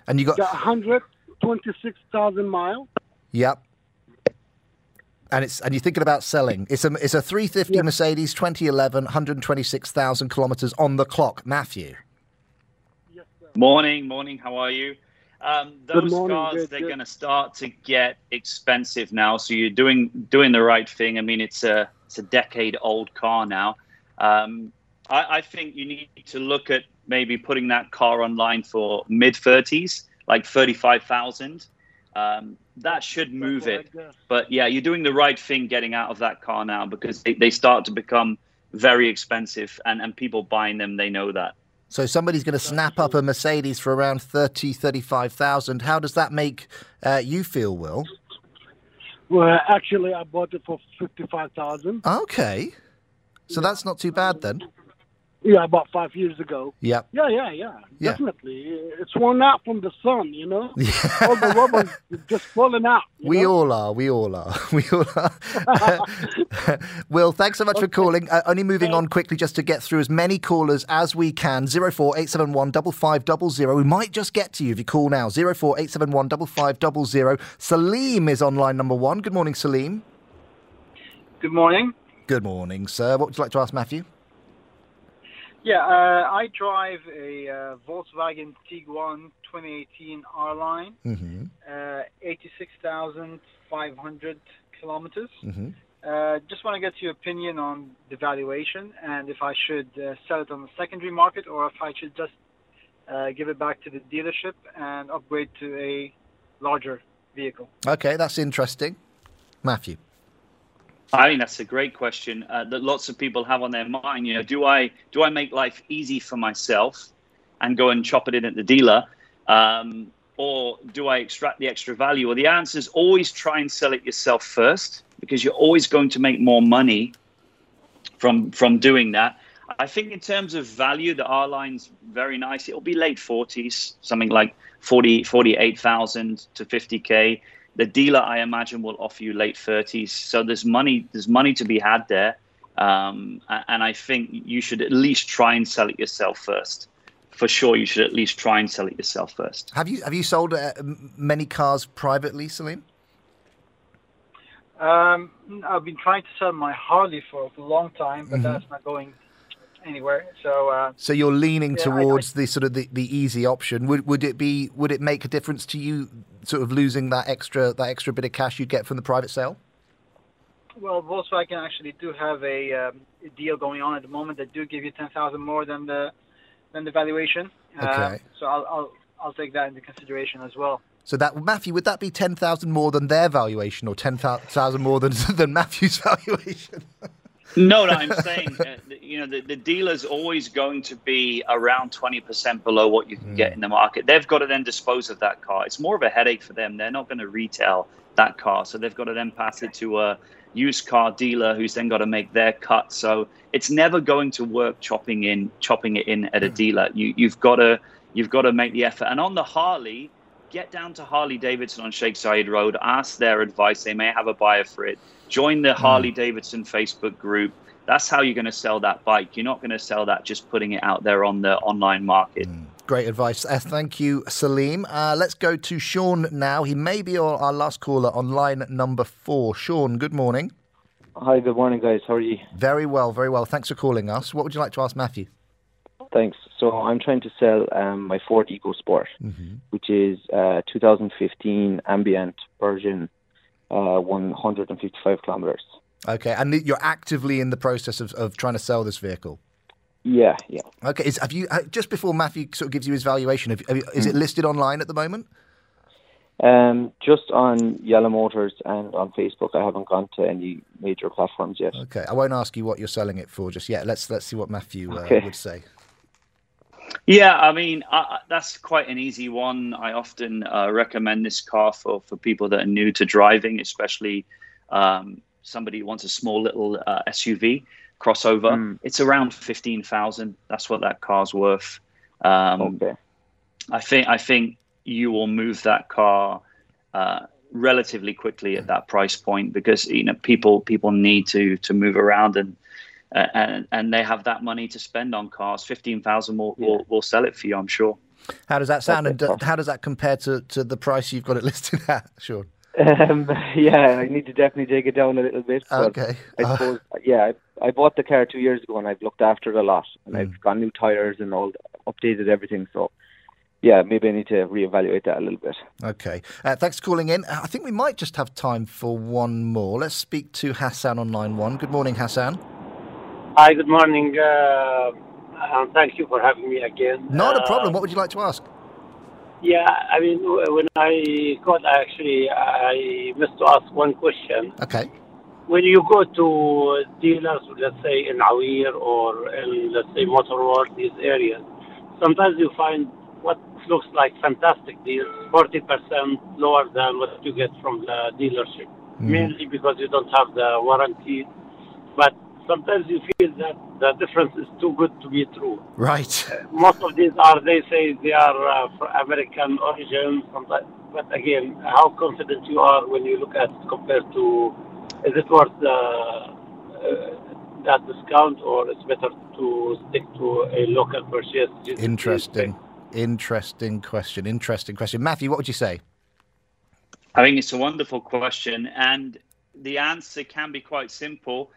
And you got... got one hundred twenty-six thousand miles. Yep. And it's and you're thinking about selling. It's a it's a three fifty yeah. Mercedes twenty eleven, one hundred twenty-six thousand kilometres on the clock. Matthew. Yes, sir. Morning, morning. How are you? Um, those morning, cars good, they're going to start to get expensive now. So you're doing doing the right thing. I mean, it's a it's a decade old car now. Um, I, I think you need to look at maybe putting that car online for mid thirties, like thirty-five thousand. Um, that should move it. But, yeah, you're doing the right thing getting out of that car now because they, they start to become very expensive, and, and people buying them, they know that. So somebody's going to snap up a Mercedes for around thirty thousand dollars, thirty-five thousand dollars. How does that make uh, you feel, Will? Well, actually, I bought it for fifty-five thousand dollars. Okay. So yeah. That's not too bad then? Yeah, about five years ago. Yeah. Yeah, yeah, yeah. Definitely. Yeah. It's worn out from the sun, you know? Yeah. All the rubber's just falling out. We know? all are. We all are. We all are. Will, thanks so much okay. for calling. Uh, only moving okay. on quickly just to get through as many callers as we can. zero four eight seven one, five five zero zero. We might just get to you if you call now. zero four eight seven one, five five zero zero. Salim is on line number one. Good morning, Salim. Good morning. Good morning, sir. What would you like to ask Matthew? Yeah, uh, I drive a uh, Volkswagen Tiguan twenty eighteen R-Line, mm-hmm. uh, eighty-six thousand five hundred kilometers. Mm-hmm. Uh, just want to get your opinion on the valuation and if I should uh, sell it on the secondary market or if I should just uh, give it back to the dealership and upgrade to a larger vehicle. Okay, that's interesting. Matthew. I mean, that's a great question uh, that lots of people have on their mind. You know, do I do I make life easy for myself and go and chop it in at the dealer? Um, or do I extract the extra value? Well, the answer is always try and sell it yourself first, because you're always going to make more money from from doing that. I think in terms of value, the R-Line's very nice. It'll be late forties, something like forty, forty-eight thousand to fifty K. The dealer, I imagine, will offer you late thirties. So there's money there's money to be had there. Um, and I think you should at least try and sell it yourself first. For sure, you should at least try and sell it yourself first. Have you have you sold uh, many cars privately, Salim? Um, I've been trying to sell my Harley for a long time, but mm-hmm. that's not going anywhere. So uh, so you're leaning yeah, towards I, I, the sort of the, the easy option. Would would it be would it make a difference to you sort of losing that extra that extra bit of cash you'd get from the private sale? Well, Volkswagen actually do have a, um, a deal going on at the moment that do give you ten thousand more than the than the valuation. Okay. Uh, so I'll, I'll I'll take that into consideration as well. So that Matthew, would that be ten thousand more than their valuation, or ten thousand more than than Matthew's valuation? No, no, I'm saying, uh, you know, the, the dealer's always going to be around twenty percent below what you can mm. get in the market. They've got to then dispose of that car. It's more of a headache for them. They're not going to retail that car. So they've got to then pass it to a used car dealer who's then got to make their cut. So it's never going to work chopping in, chopping it in at a dealer. You, you've got to, you've got to make the effort. And on the Harley, get down to Harley-Davidson on Sheikh Zayed Road, ask their advice. They may have a buyer for it. Join the Harley-Davidson Facebook group. That's how you're going to sell that bike. You're not going to sell that just putting it out there on the online market. Mm. Great advice. Uh, thank you, Salim. Uh, let's go to Sean now. He may be our, our last caller on line number four. Sean, good morning. Hi, good morning, guys. How are you? Very well, very well. Thanks for calling us. What would you like to ask Matthew? Thanks. So I'm trying to sell um, my Ford EcoSport, mm-hmm. which is uh, twenty fifteen ambient version, uh, one hundred fifty-five kilometers. Okay, and you're actively in the process of, of trying to sell this vehicle? Yeah, yeah. Okay, is, have you just before Matthew sort of gives you his valuation, have, have, is it listed online at the moment? Um, just on Yellow Motors and on Facebook. I haven't gone to any major platforms yet. Okay, I won't ask you what you're selling it for just yet. Let's let's see what Matthew uh, okay. would say. Yeah, I mean, uh, that's quite an easy one. I often uh, recommend this car for, for people that are new to driving, especially um, somebody who wants a small little uh, S U V crossover. Mm. It's around fifteen thousand. That's what that car's worth. Um, okay. I think I think you will move that car uh, relatively quickly at that price point because you know people people need to to move around and. Uh, and, and they have that money to spend on cars. fifteen thousand will, yeah. will, will sell it for you, I'm sure. How does that sound? And do, how does that compare to, to the price you've got it listed at, Sean? Um, yeah, I need to definitely dig it down a little bit. Okay. I uh, suppose, yeah, I, I bought the car two years ago and I've looked after it a lot. And mm. I've got new tyres and all, updated everything, so... Yeah, maybe I need to reevaluate that a little bit. Okay. Uh, thanks for calling in. I think we might just have time for one more. Let's speak to Hassan on line one. Good morning, Hassan. Hi, good morning. Uh, um, thank you for having me again. Not uh, a problem. What would you like to ask? Yeah, I mean, when I called, actually, I missed to ask one question. Okay. When you go to dealers, let's say in Awir or in, let's say, Motor World, these areas, sometimes you find what looks like fantastic deals, forty percent lower than what you get from the dealership, mm. mainly because you don't have the warranty. But sometimes you feel that the difference is too good to be true. Right. Uh, most of these are, they say they are uh, for American origin. Sometimes. But again, how confident you are when you look at it compared to, is it worth uh, uh, that discount or it's better to stick to a local purchase? Interesting. Interesting question. Interesting question. Matthew, what would you say? I think it's a wonderful question. And the answer can be quite simple.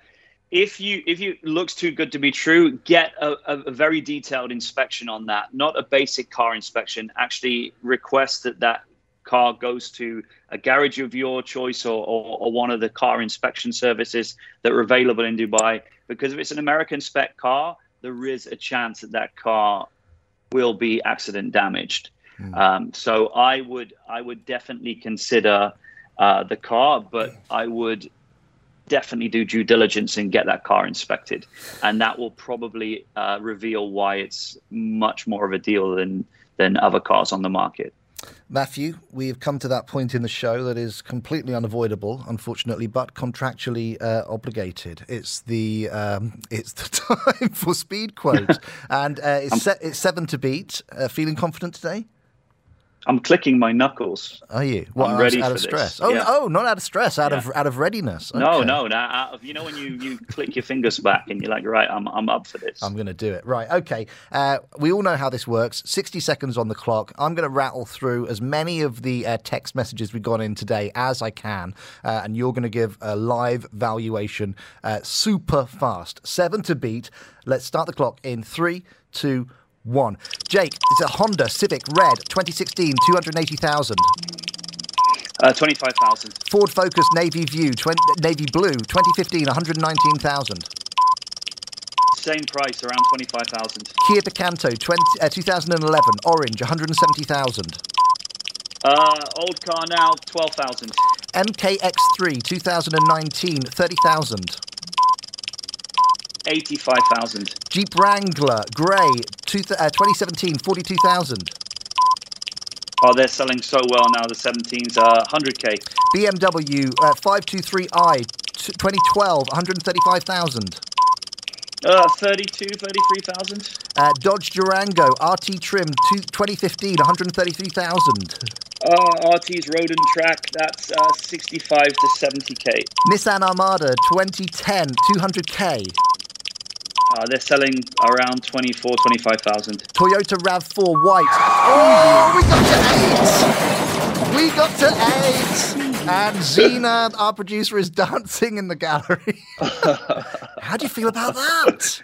If you if you looks too good to be true, get a, a very detailed inspection on that, not a basic car inspection. Actually request that that car goes to a garage of your choice or, or, or one of the car inspection services that are available in Dubai. Because if it's an American spec car, there is a chance that that car will be accident damaged. Mm. Um, so I would I would definitely consider uh, the car, but I would... definitely do due diligence and get that car inspected, and that will probably uh, reveal why it's much more of a deal than than other cars on the market. Matthew, we've come to that point in the show that is completely unavoidable, unfortunately, but contractually uh, obligated. It's the um, it's the time for speed quotes, and uh, it's set, it's seven to beat. Uh, feeling confident today? I'm clicking my knuckles. Are you? What, I'm out, ready out for of stress. This. Oh, yeah. oh, not out of stress, out yeah. of out of readiness. Okay. No, no, no, out of, you know when you, you click your fingers back and you're like, right, I'm I'm up for this. I'm going to do it. Right, okay. Uh, we all know how this works. sixty seconds on the clock. I'm going to rattle through as many of the uh, text messages we got in today as I can, uh, and you're going to give a live valuation uh, super fast. Seven to beat. Let's start the clock in three, two, one. One. Jake, it's a Honda Civic Red, twenty sixteen, two hundred eighty thousand. Uh, twenty-five thousand. Ford Focus Navy View, Navy Blue, twenty fifteen, one hundred nineteen thousand. Same price, around twenty-five thousand. Kia Picanto, twenty, uh, two thousand eleven, orange, one hundred seventy thousand. Uh, old car now, twelve thousand. M K X three, two thousand nineteen, thirty thousand. eighty-five thousand. Jeep Wrangler Grey, two, uh, twenty seventeen, forty-two thousand. Oh, they're selling so well now, the seventeens, uh, one hundred K. B M W uh, five twenty-three i, twenty twelve, one hundred thirty-five thousand. Uh, thirty-two, thirty-three thousand. Uh, Dodge Durango, R T trim, twenty fifteen, one hundred thirty-three thousand. Uh, R T's road and track, that's uh, sixty-five to seventy K. Nissan Armada, twenty ten, two hundred K. Uh, they're selling around twenty-four, twenty-five thousand. Toyota RAV four White. Oh, we got to eight! We got to eight! And Zena, our producer, is dancing in the gallery. How do you feel about that?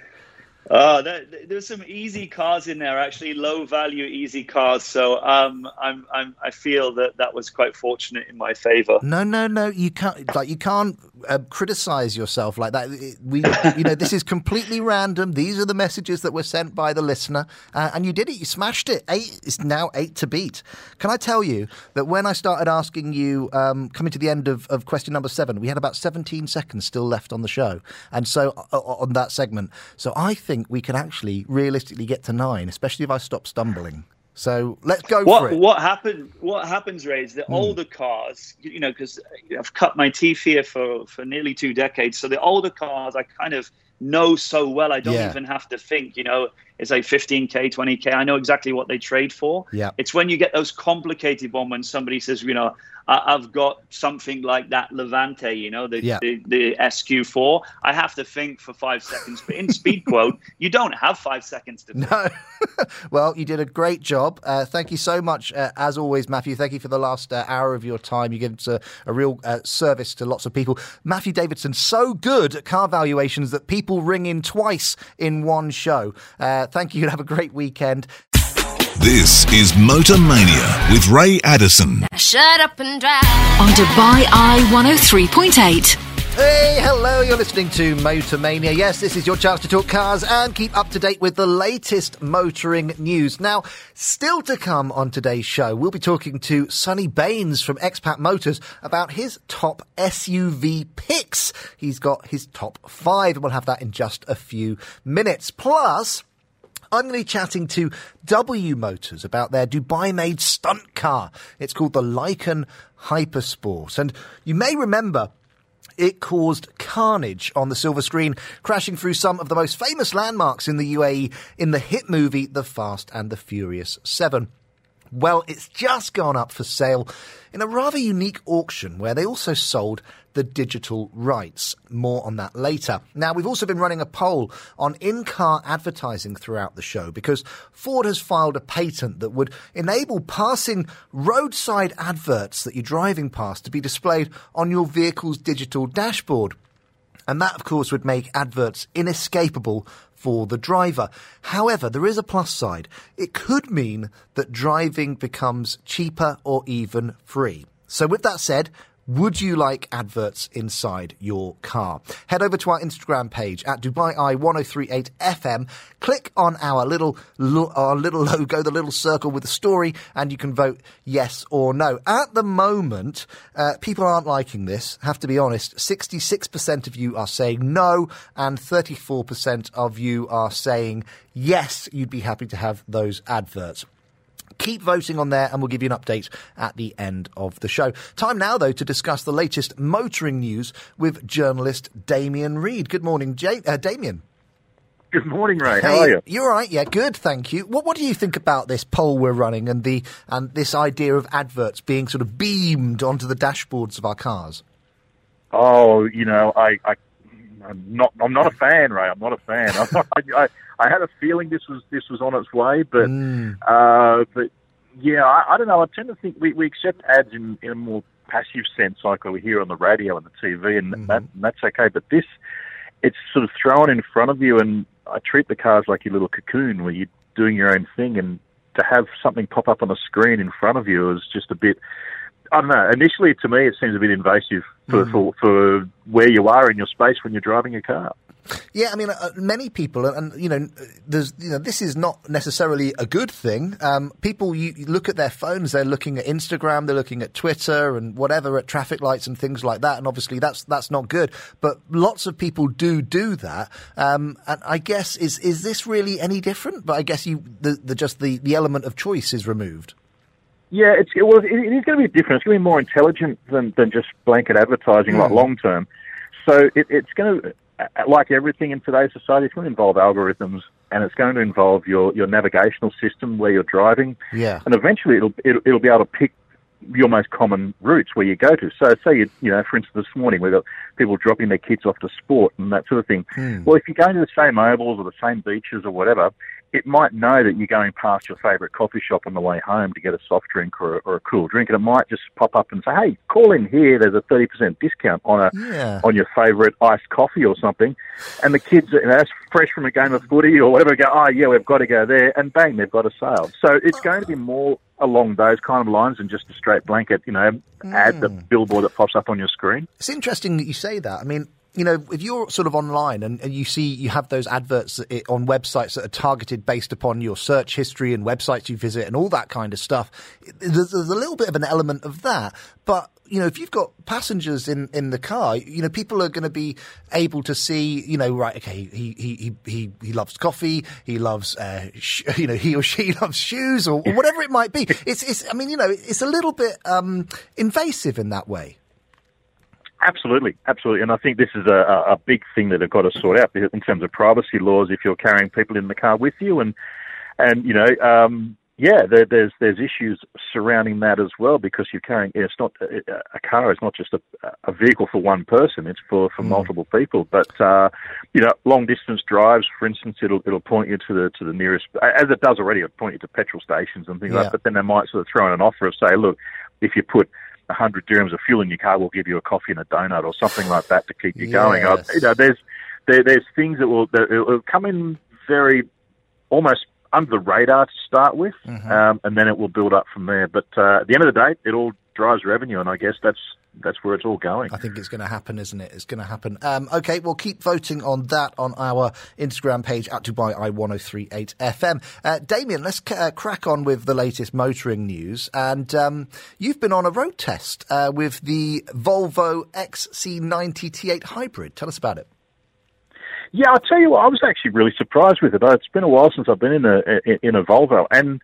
Uh, there, there's some easy cars in there, actually, low-value easy cars. So um, I'm, I'm, I feel that that was quite fortunate in my favour. No, no, no, you can't. Like you can't uh, criticise yourself like that. We, you know, this is completely random. These are the messages that were sent by the listener, uh, and you did it. You smashed it. Eight is now eight to beat. Can I tell you that when I started asking you, um, coming to the end of, of question number seven, we had about seventeen seconds still left on the show, and so uh, on that segment. So I think. think we can actually realistically get to nine, especially if I stop stumbling. So let's go what, for it. What happened? What happens, Ray, is the mm. older cars, you know, because I've cut my teeth here for, for nearly two decades. So the older cars I kind of know so well, I don't yeah. even have to think, you know, it's like fifteen K, twenty K. I know exactly what they trade for. Yeah. It's when you get those complicated ones when somebody says, you know, I've got something like that Levante, you know, the, yeah. the, the S Q four. I have to think for five seconds. But in Speed Quote, you don't have five seconds to think. No. Well, you did a great job. Uh, thank you so much, uh, as always, Matthew. Thank you for the last uh, hour of your time. You give us a, a real uh, service to lots of people. Matthew Davidson, so good at car valuations that people ring in twice in one show. Uh, thank you and have a great weekend. This is Motor Mania with Ray Addison. Shut up and drive. On Dubai Eye one oh three point eight. Hey, hello, you're listening to Motor Mania. Yes, this is your chance to talk cars and keep up to date with the latest motoring news. Now, still to come on today's show, we'll be talking to Sonny Baines from Expat Motors about his top S U V picks. He's got his top five, and we'll have that in just a few minutes. Plus, I'm going to be chatting to W Motors about their Dubai-made stunt car. It's called the Lycan Hypersport. And you may remember it caused carnage on the silver screen, crashing through some of the most famous landmarks in the U A E in the hit movie The Fast and the Furious seven. Well, it's just gone up for sale in a rather unique auction where they also sold the digital rights. More on that later. Now, we've also been running a poll on in-car advertising throughout the show because Ford has filed a patent that would enable passing roadside adverts that you're driving past to be displayed on your vehicle's digital dashboard. And that, of course, would make adverts inescapable for the driver. However, there is a plus side. It could mean that driving becomes cheaper or even free. So with that said, would you like adverts inside your car? Head over to our Instagram page at Dubai Eye ten thirty-eight F M. Click on our little lo- our little logo, the little circle with the story, and you can vote yes or no. At the moment, uh, people aren't liking this. Have to be honest. sixty-six percent of you are saying no, and thirty-four percent of you are saying yes. You'd be happy to have those adverts. Keep voting on there and we'll give you an update at the end of the show. Time now, though, to discuss the latest motoring news with journalist Damien Reed. Good morning, J- uh, Damien. Good morning, Ray. How hey, are you? You're all right. Yeah, good. Thank you. What, what do you think about this poll we're running and the and this idea of adverts being sort of beamed onto the dashboards of our cars? Oh, you know, I, I, I'm not I'm not a fan, Ray. I'm not a fan. I, I, I had a feeling this was this was on its way, but mm. uh, but yeah, I, I don't know. I tend to think we, we accept ads in, in a more passive sense, like we hear on the radio and the T V, and mm-hmm. that, and that's okay. But this, it's sort of thrown in front of you, and I treat the cars like your little cocoon where you're doing your own thing, and to have something pop up on a screen in front of you is just a bit. I don't know. Initially, to me, it seems a bit invasive for, mm. for, for where you are in your space when you're driving a car. Yeah, I mean, uh, many people, and, and you know, there's, you know, this is not necessarily a good thing. Um, people, you, you look at their phones; they're looking at Instagram, they're looking at Twitter, and whatever at traffic lights and things like that. And obviously, that's that's not good. But lots of people do do that. Um, and I guess is is this really any different? But I guess you the, the just the, the element of choice is removed. Yeah, it's, it was. It is going to be different. It's going to be more intelligent than, than just blanket advertising, mm. like long term. So it, it's going to, like everything in today's society, it's going to involve algorithms, and it's going to involve your, your navigational system where you're driving. Yeah, and eventually it'll it'll, it'll be able to pick your most common routes where you go to. So say you you know, for instance, this morning we got people dropping their kids off to sport and that sort of thing. Mm. Well, if you're going to the same ovals or the same beaches or whatever, it might know that you're going past your favourite coffee shop on the way home to get a soft drink or a, or a cool drink, and it might just pop up and say, "Hey, call in here. There's a thirty percent discount on a yeah. on your favourite iced coffee or something." And the kids, you know, that's fresh from a game of footy or whatever, go, "Oh yeah, we've got to go there," and bang, they've got a sale. So it's going to be more along those kind of lines than just a straight blanket, you know, mm. ad, the billboard that pops up on your screen. It's interesting that you say that. I mean, you know, if you're sort of online and, and you see you have those adverts on websites that are targeted based upon your search history and websites you visit and all that kind of stuff, there's, there's a little bit of an element of that. But, you know, if you've got passengers in, in the car, you know, people are going to be able to see, you know, right, okay, he he he he loves coffee, he loves, uh, sh- you know, he or she loves shoes or, or whatever it might be. It's, it's, I mean, you know, it's a little bit um, invasive in that way. Absolutely, absolutely. And I think this is a, a big thing that they've got to sort out in terms of privacy laws if you're carrying people in the car with you. And, and you know, um, yeah, there, there's there's issues surrounding that as well, because you're carrying, it's not, a car is not just a, a vehicle for one person, it's for, for mm. multiple people. But, uh, you know, long distance drives, for instance, it'll it'll point you to the to the nearest, as it does already, it'll point you to petrol stations and things yeah. like that. But then they might sort of throw in an offer of, say, look, if you put a hundred dirhams of fuel in your car, will give you a coffee and a donut or something like that to keep you yes. going. I, you know, there's there, there's things that will that it'll come in very almost under the radar to start with, mm-hmm. um, and then it will build up from there. But uh, at the end of the day, it all drives revenue, and I guess that's that's where it's all going. I think it's going to happen, isn't it? It's going to happen. Um, okay, well, keep voting on that on our Instagram page at Dubai Eye one oh three point eight F M. Uh, Damien, let's c- uh, crack on with the latest motoring news. And um, you've been on a road test uh, with the Volvo X C ninety T eight Hybrid. Tell us about it. Yeah, I'll tell you what, I was actually really surprised with it. It's been a while since I've been in a, in a Volvo, and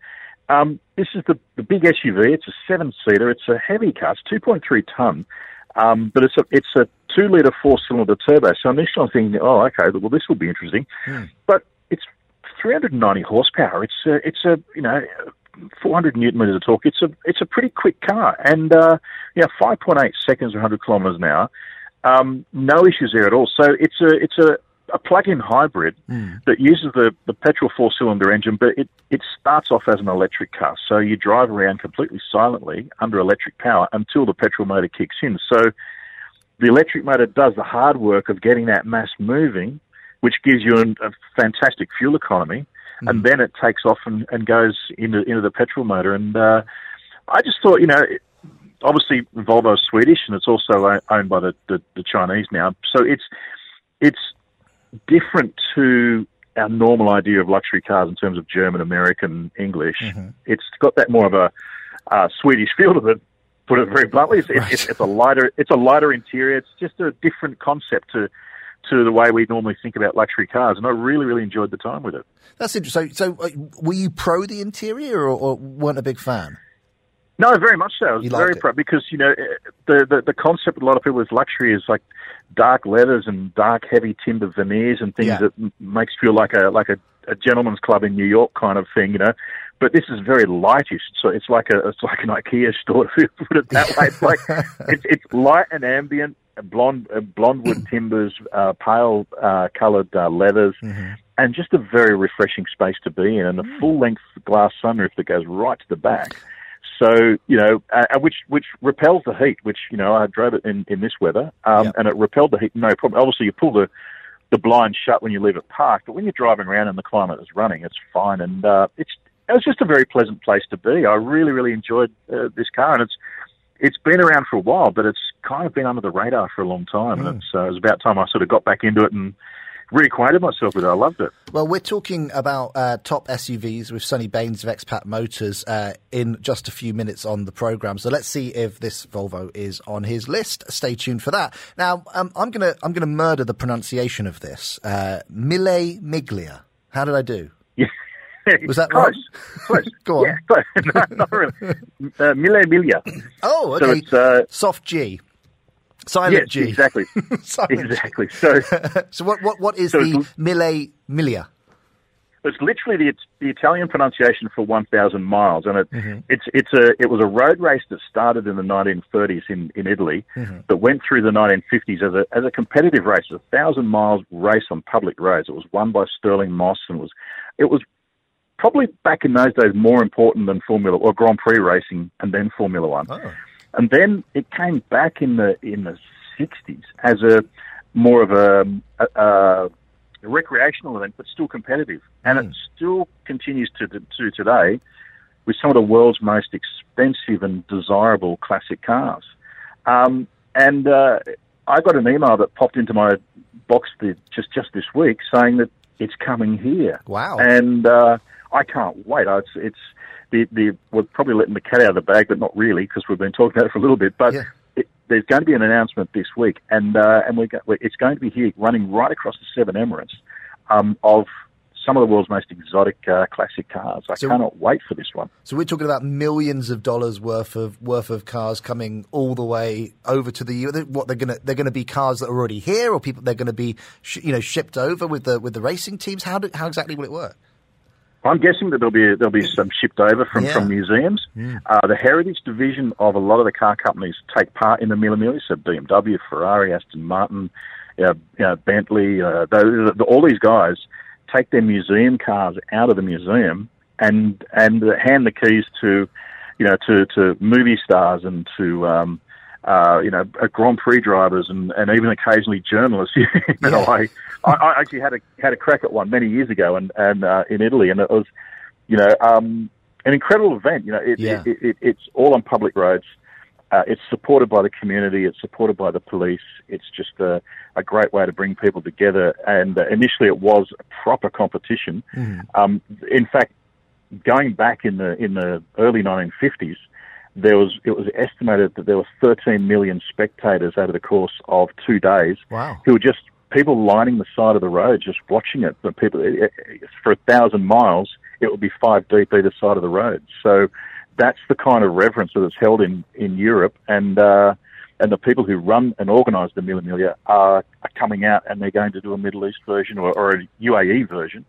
Um, this is the, the big S U V. It's a seven-seater. It's a heavy car. It's two point three tonne, um, but it's a it's a two-litre four-cylinder turbo. So initially I'm thinking, oh, okay, well, this will be interesting. Yeah. But it's three hundred ninety horsepower. It's a, it's a you know four hundred newton metres of torque. It's a it's a pretty quick car, and uh, yeah, five point eight seconds, one hundred kilometres an hour. Um, no issues there at all. So it's a it's a a plug-in hybrid mm. that uses the, the petrol four-cylinder engine, but it, it starts off as an electric car. So you drive around completely silently under electric power until the petrol motor kicks in. So the electric motor does the hard work of getting that mass moving, which gives you an, a fantastic fuel economy, mm. and then it takes off and, and goes into, into the petrol motor. And uh, I just thought, you know... It, obviously, Volvo is Swedish, and it's also owned by the, the, the Chinese now. So it's it's... different to our normal idea of luxury cars in terms of German, American, English. Mm-hmm. It's got that more of a uh, Swedish feel to it. Put it very bluntly, it's, right. it's, it's a lighter, it's a lighter interior. It's just a different concept to to the way we normally think about luxury cars. And I really, really enjoyed the time with it. That's interesting. So, so uh, were you pro the interior, or, or weren't a big fan? No, very much so. I was very proud because, you know, the, the, the concept of a lot of people with luxury is like dark leathers and dark heavy timber veneers and things yeah. that m- makes you feel like a like a, a gentleman's club in New York kind of thing, you know. But this is very lightish, so it's like a it's like an IKEA store, if you put it that way. It's like it's, it's light and ambient, blonde uh, blonde wood timbers, uh, pale uh, coloured uh, leathers. Mm-hmm. And just a very refreshing space to be in, and a mm. full length glass sunroof that goes right to the back. So, you know, uh, which which repels the heat, which, you know, I drove it in, in this weather, um, yep. and it repelled the heat, no problem. Obviously, you pull the, the blind shut when you leave it parked, but when you're driving around and the climate is running, it's fine. And uh, it's it was just a very pleasant place to be. I really, really enjoyed uh, this car, and it's it's been around for a while, but it's kind of been under the radar for a long time, mm. and it's, uh, it was about time I sort of got back into it and reacquainted myself with it. I loved it. Well, we're talking about uh, top S U Vs with Sonny Baines of Expat Motors uh, in just a few minutes on the programme. So let's see if this Volvo is on his list. Stay tuned for that. Now, um, I'm going to I'm going to murder the pronunciation of this. Uh, Mille Miglia. How did I do? Yeah. Was that close? Right? Close. Go on. Yeah, close. No, not really. Uh, Mille Miglia. Oh, okay. So it's, uh, soft G. Silent yes, G. Exactly. exactly. So, so what, what, what is so the Mille Miglia? It's literally the, the Italian pronunciation for one thousand miles, and it mm-hmm. it's it's a it was a road race that started in the nineteen thirties in in Italy, mm-hmm. but went through the nineteen fifties as a as a competitive race, a thousand miles race on public roads. It was won by Sterling Moss, and was it was probably back in those days more important than Formula or Grand Prix racing, and then Formula One, oh. and then it came back in the in the sixties as a more of a, a, a a recreational event, but still competitive. And mm. it still continues to to today with some of the world's most expensive and desirable classic cars. Um, and uh, I got an email that popped into my box the, just, just this week saying that it's coming here. Wow. And uh, I can't wait. I, it's it's the, the We're probably letting the cat out of the bag, but not really, because we've been talking about it for a little bit. But yeah. There's going to be an announcement this week, and uh, and we're go- it's going to be here, running right across the Seven Emirates, um, of some of the world's most exotic uh, classic cars. I so, cannot wait for this one. So we're talking about millions of dollars worth of worth of cars coming all the way over to the U S. What they're going to they're going to be cars that are already here, or people they're going to be sh- you know shipped over with the with the racing teams. How do, how exactly will it work? I'm guessing that there'll be there'll be some shipped over from, yeah. from museums. Yeah. Uh, the heritage division of a lot of the car companies take part in the Mille Miglia, so B M W, Ferrari, Aston Martin, uh, uh, Bentley, uh, those, all these guys take their museum cars out of the museum and and hand the keys to, you know, to, to movie stars and to um, uh, you know Grand Prix drivers and, and even occasionally journalists. you know, yeah. I, I actually had a had a crack at one many years ago, and and uh, in Italy, and it was, you know, um, an incredible event. You know, it, yeah. it, it, it's all on public roads. Uh, it's supported by the community. It's supported by the police. It's just a, a great way to bring people together. And uh, initially, it was a proper competition. Mm. Um, in fact, going back in the in the early nineteen fifties, there was it was estimated that there were thirteen million spectators over the course of two days. Wow. Who were just people lining the side of the road, just watching it. But people, for a thousand miles, it would be five deep either side of the road. So that's the kind of reverence that is held in, in Europe. And uh, and the people who run and organise the Mille Miglia are, are coming out, and they're going to do a Middle East version or, or a U A E version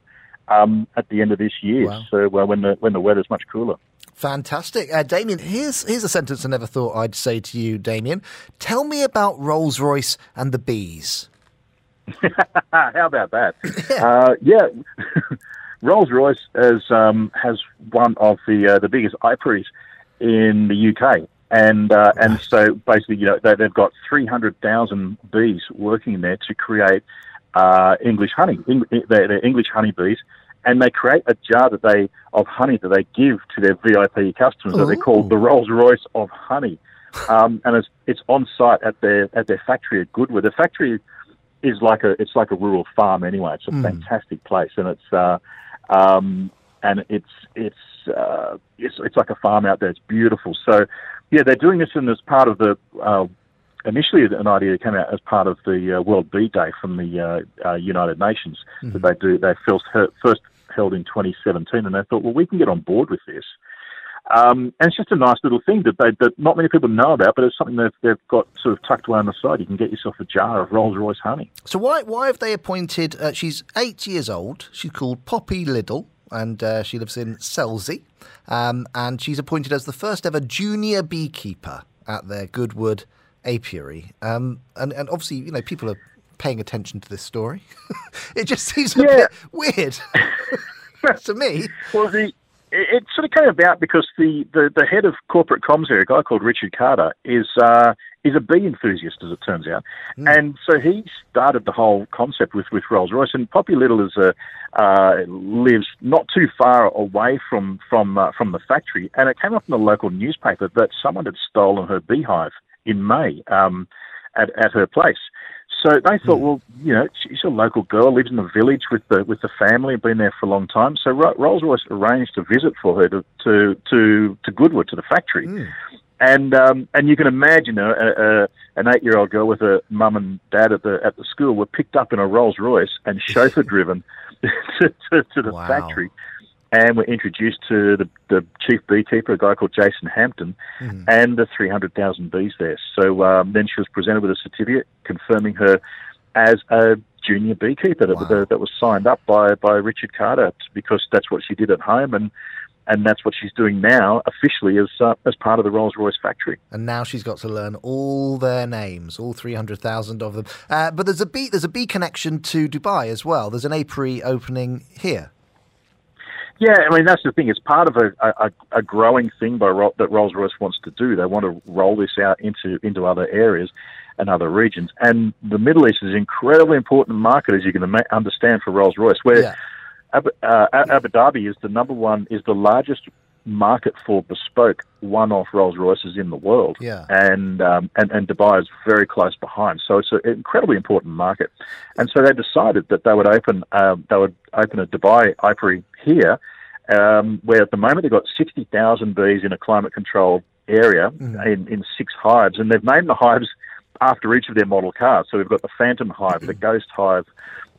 um, at the end of this year. Wow. So well, when the when the weather's much cooler. Fantastic. Uh, Damien, here's here's a sentence I never thought I'd say to you, Damien. Tell me about Rolls-Royce and the bees. How about that? Yeah, uh, yeah. Rolls-Royce has um, has one of the uh, the biggest I P Rs in the U K, and uh, and so basically, you know, they, they've got three hundred thousand bees working there to create uh, English honey. Eng- they're, they're English honeybees, and they create a jar that they of honey that they give to their V I P customers. Ooh. That they call the Rolls-Royce of honey, um, and it's it's on site at their at their factory at Goodwood. The factory is like a it's like a rural farm anyway. It's a mm. fantastic place, and it's uh, um, and it's it's uh, it's it's like a farm out there. It's beautiful. So yeah, they're doing this in as part of the uh, initially an idea that came out as part of the uh, World Bee Day from the uh, uh, United Nations mm. that they do they first first held in twenty seventeen, and they thought, well, we can get on board with this. Um, and it's just a nice little thing that, they, that not many people know about, but it's something that they've, they've got sort of tucked away on the side. You can get yourself a jar of Rolls-Royce honey. So why why have they appointed, uh, she's eight years old, she's called Poppy Liddell, and uh, she lives in Selsey, um, and she's appointed as the first ever junior beekeeper at their Goodwood apiary. Um, and, and obviously, you know, people are paying attention to this story. It just seems a yeah. bit weird to me. Well, the... It sort of came about because the, the, the head of corporate comms there, a guy called Richard Carter, is uh, is a bee enthusiast, as it turns out. Mm. And so he started the whole concept with, with Rolls-Royce. And Poppy Liddell is a, uh, lives not too far away from from, uh, from the factory. And it came up in the local newspaper that someone had stolen her beehive in May um, at, at her place. So they thought, well, you know, she's a local girl, lives in the village with the with the family, been there for a long time. So Rolls-Royce arranged a visit for her to to, to, to Goodwood, to the factory. Mm. And um, and you can imagine a, a, an eight-year-old girl with her mum and dad at the at the school were picked up in a Rolls-Royce and chauffeur-driven to, to, to the wow. factory. and we're introduced to the, the chief beekeeper, a guy called Jason Hampton, mm. and the three hundred thousand bees there. So um, then she was presented with a certificate confirming her as a junior beekeeper that, wow. that, that was signed up by, by Richard Carter, because that's what she did at home, and and that's what she's doing now officially as uh, as part of the Rolls-Royce factory. And now she's got to learn all their names, all three hundred thousand of them. Uh, but there's a bee, there's a bee connection to Dubai as well. There's an apiary opening here. Yeah, I mean, that's the thing. It's part of a, a, a growing thing by Ro- that Rolls-Royce wants to do. They want to roll this out into, into other areas and other regions. And the Middle East is an incredibly important market, as you can ima- understand, for Rolls-Royce, where yeah. Abu, uh, Abu Dhabi is the number one, is the largest market for bespoke one-off Rolls-Royces in the world. Yeah. And, um, and, and Dubai is very close behind. So it's an incredibly important market. And so they decided that they would open, uh, they would open a Dubai apiary here, Um, where at the moment they've got sixty thousand bees in a climate-controlled area mm. in, in six hives, and they've named the hives after each of their model cars. So we've got the Phantom Hive, the Ghost Hive,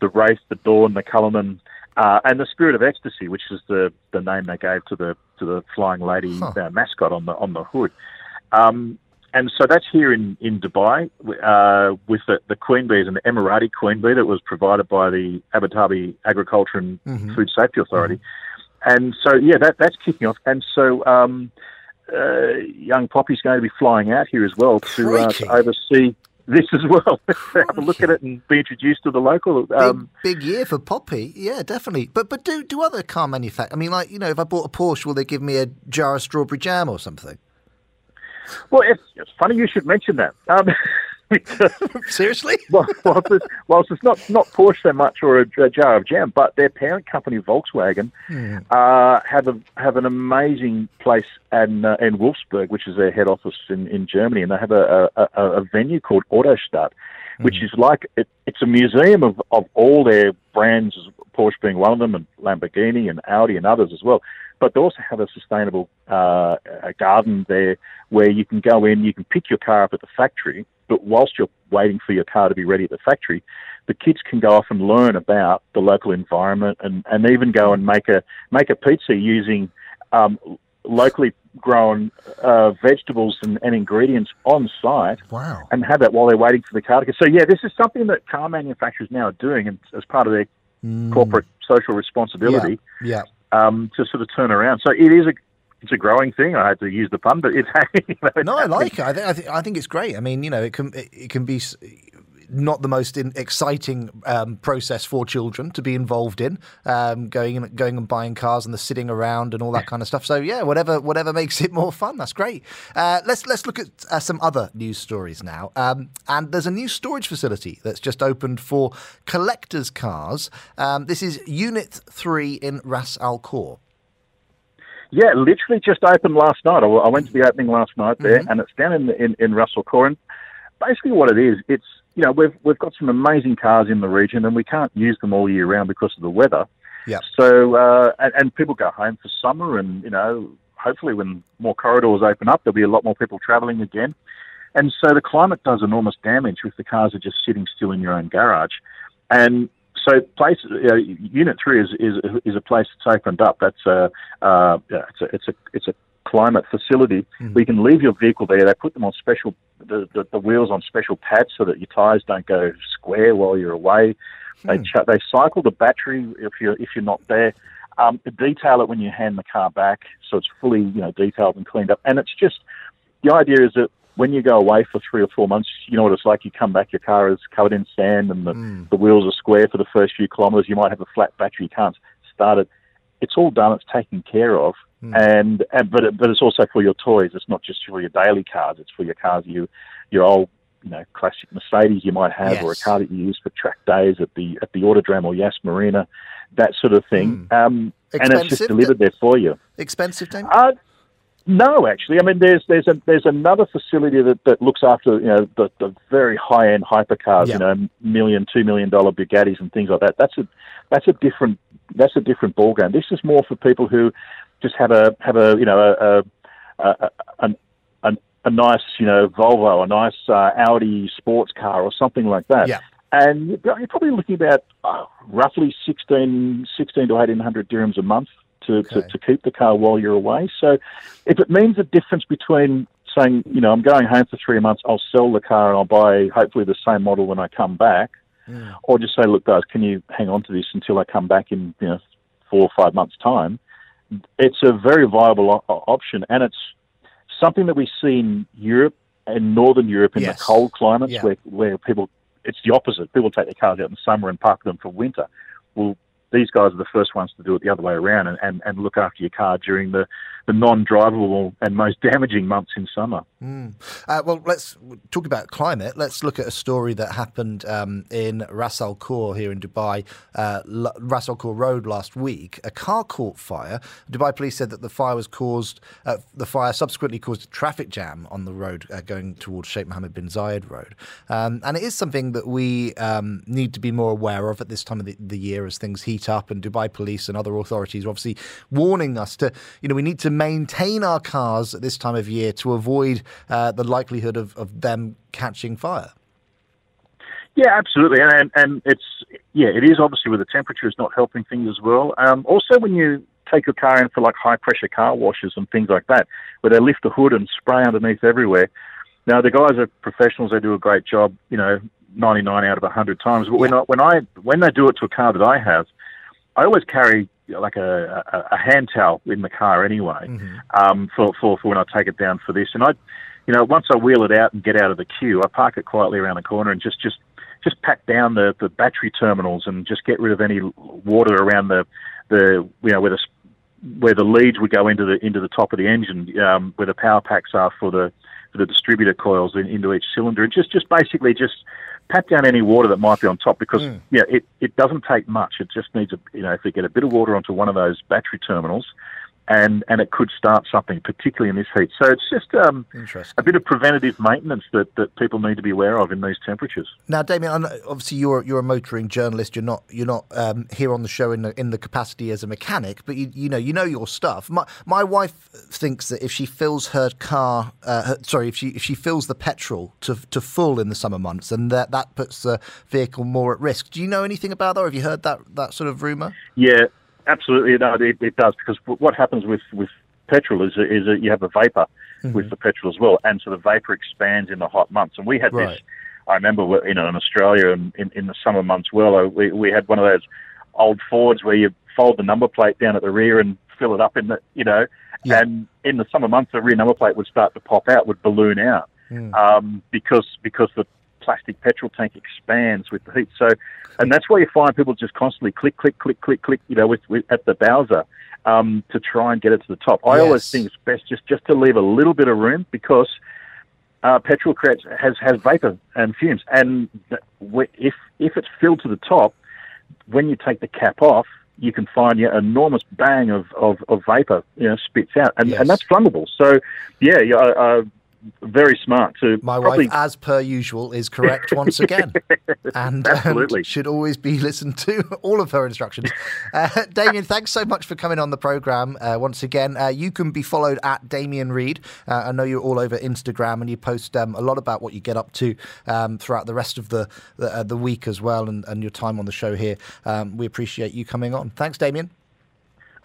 the Wraith, the Dawn, the Cullinan, uh, and the Spirit of Ecstasy, which is the, the name they gave to the to the flying lady huh. uh, mascot on the on the hood. Um, and so that's here in, in Dubai uh, with the, the queen bees and the Emirati queen bee that was provided by the Abu Dhabi Agriculture and mm-hmm. Food Safety Authority. Mm-hmm. And so, yeah, that that's kicking off. And so, um, uh, young Poppy's going to be flying out here as well to, uh, to oversee this as well. Have a look at it and be introduced to the local. Um, big, big year for Poppy, yeah, definitely. But but do do other car manufacturers? I mean, like, you know, if I bought a Porsche, will they give me a jar of strawberry jam or something? Well, it's, it's funny you should mention that. Um, Seriously? whilst, it's, whilst it's not, not Porsche so much or a, a jar of jam, but their parent company, Volkswagen, yeah. uh, have a, have an amazing place in, uh, in Wolfsburg, which is their head office in, in Germany, and they have a, a, a venue called Autostadt, mm. which is like, it, it's a museum of, of all their brands, Porsche being one of them, and Lamborghini and Audi and others as well. But they also have a sustainable uh, a garden there where you can go in, you can pick your car up at the factory, but whilst you're waiting for your car to be ready at the factory, the kids can go off and learn about the local environment and, and even go and make a make a pizza using um, locally grown uh, vegetables and, and ingredients on site. Wow. And have that while they're waiting for the car to go. So, yeah, this is something that car manufacturers now are doing and as part of their mm. corporate social responsibility. Yeah, yeah. Um, to sort of turn around. So it is a it's a growing thing. I had to use the pun, but it's you know, it no, I like it. I think I, th- I think it's great. I mean, you know, it can it, it can be not the most in- exciting um, process for children to be involved in, um, going and going and buying cars and the sitting around and all that kind of stuff. So yeah, whatever whatever makes it more fun. That's great. Uh, let's let's look at uh, some other news stories now. Um, and there's a new storage facility that's just opened for collectors' cars. Um, this is Unit Three in Ras Al Khaimah. Yeah, literally just opened last night. I, I went to the opening last night there, mm-hmm. and it's down in in, in Ras Al Khaimah. Basically, what it is, it's you know we've we've got some amazing cars in the region, and we can't use them all year round because of the weather. Yeah. So uh, and, and people go home for summer, and you know hopefully when more corridors open up, there'll be a lot more people travelling again. And so the climate does enormous damage if the cars are just sitting still in your own garage. And so place uh, Unit Three is, is is a place that's opened up. That's a uh, it's a it's a it's a climate facility mm-hmm. where you can leave your vehicle there. They put them on special the, the, the wheels on special pads so that your tires don't go square while you're away. Mm-hmm. They ch- they cycle the battery if you if you're not there. Um, detail it when you hand the car back, so it's fully you know detailed and cleaned up. And it's just the idea is that when you go away for three or four months, you know what it's like. You come back, your car is covered in sand, and the, mm. the wheels are square for the first few kilometres. You might have a flat battery, you can't start it. It's all done. It's taken care of, mm. and, and but it, but it's also for your toys. It's not just for your daily cars. It's for your cars, you your old you know classic Mercedes you might have, yes. or a car that you use for track days at the at the Autodrome or Yas Marina, that sort of thing. Mm. Um, and it's just delivered there for you. Expensive, Damien? Uh, No, actually, I mean there's there's a, there's another facility that, that looks after you know the, the very high end hypercars, yeah. you know, million, two million dollar Bugattis and things like that. That's a that's a different that's a different ballgame. This is more for people who just have a have a you know a a, a, a, a nice you know Volvo, a nice uh, Audi sports car or something like that. Yeah. And you're probably looking about oh, roughly sixteen sixteen to eighteen hundred dirhams a month to, okay. to, to keep the car while you're away. So if it means a difference between saying, you know, I'm going home for three months, I'll sell the car and I'll buy hopefully the same model when I come back, mm. or just say, look, guys, can you hang on to this until I come back in, you know, four or five months' time? It's a very viable o- option, and it's something that we see in Europe and Northern Europe in yes. the cold climates yeah. where, where people, it's the opposite. People take their cars out in summer and park them for winter. Well, these guys are the first ones to do it the other way around and, and, and look after your car during the, the non-drivable and most damaging months in summer. Mm. Uh, well, let's talk about climate. Let's look at a story that happened um, in Ras Al Khaimah here in Dubai, uh, L- Ras Al Khaimah Road last week. A car caught fire. Dubai police said that the fire was caused, uh, the fire subsequently caused a traffic jam on the road uh, going towards Sheikh Mohammed bin Zayed Road. Um, and it is something that we um, need to be more aware of at this time of the, the year as things heat up, and Dubai police and other authorities are obviously warning us to, you know, we need to maintain our cars at this time of year to avoid uh, the likelihood of, of them catching fire. Yeah, absolutely. And, and it's, yeah, it is obviously with the temperature is not helping things as well. Um, also, when you take your car in for like high pressure car washes and things like that, where they lift the hood and spray underneath everywhere. Now, the guys are professionals. They do a great job, you know, ninety-nine out of one hundred times. But yeah. when, I, when, I, when they do it to a car that I have, I always carry like a, a, a hand towel in the car anyway, mm-hmm. um, for, for, for when I take it down for this. And I, you know, once I wheel it out and get out of the queue, I park it quietly around the corner and just, just, just pack down the, the battery terminals and just get rid of any water around the, the, you know, where the, where the leads would go into the, into the top of the engine, um, where the power packs are for the, for the distributor coils in, into each cylinder. And just, just basically just pat down any water that might be on top, because mm. yeah, it, it doesn't take much. It just needs, a, you know, if you get a bit of water onto one of those battery terminals, and, and it could start something, particularly in this heat. So it's just um, a bit of preventative maintenance that, that people need to be aware of in these temperatures. Now, Damien, obviously you're you're a motoring journalist. You're not you're not um, here on the show in the, in the capacity as a mechanic, but you you know you know your stuff. My my wife thinks that if she fills her car, uh, her, sorry, if she if she fills the petrol to to full in the summer months, and that that puts the vehicle more at risk. Do you know anything about that, or have you heard that that sort of rumor? Yeah. Absolutely, no, it, it does, because what happens with, with petrol is is that you have a vapor mm-hmm. with the petrol as well, and so the vapor expands in the hot months. And we had right. this, I remember, you know, in Australia and in, in the summer months, well, we we had one of those old Fords where you fold the number plate down at the rear and fill it up in the, you know, yeah. and in the summer months the rear number plate would start to pop out, would balloon out, mm. um, because because the plastic petrol tank expands with the heat. So, and that's why you find people just constantly click, click, click, click, click, you know, with, with at the Bowser um, to try and get it to the top. I yes. always think it's best just, just to leave a little bit of room, because uh, petrol creates has, has vapor and fumes. And if if it's filled to the top, when you take the cap off, you can find your yeah, enormous bang of, of, of vapor, you know, spits out. And, yes. and that's flammable. So, yeah, yeah. Uh, Very smart. To My probably... wife, as per usual, is correct once again. and, Absolutely. And should always be listened to, all of her instructions. Uh, Damien, thanks so much for coming on the programme uh, once again. Uh, you can be followed at Damien Reed. Uh, I know you're all over Instagram, and you post um, a lot about what you get up to um, throughout the rest of the the, uh, the week as well, and, and your time on the show here. Um, we appreciate you coming on. Thanks, Damien.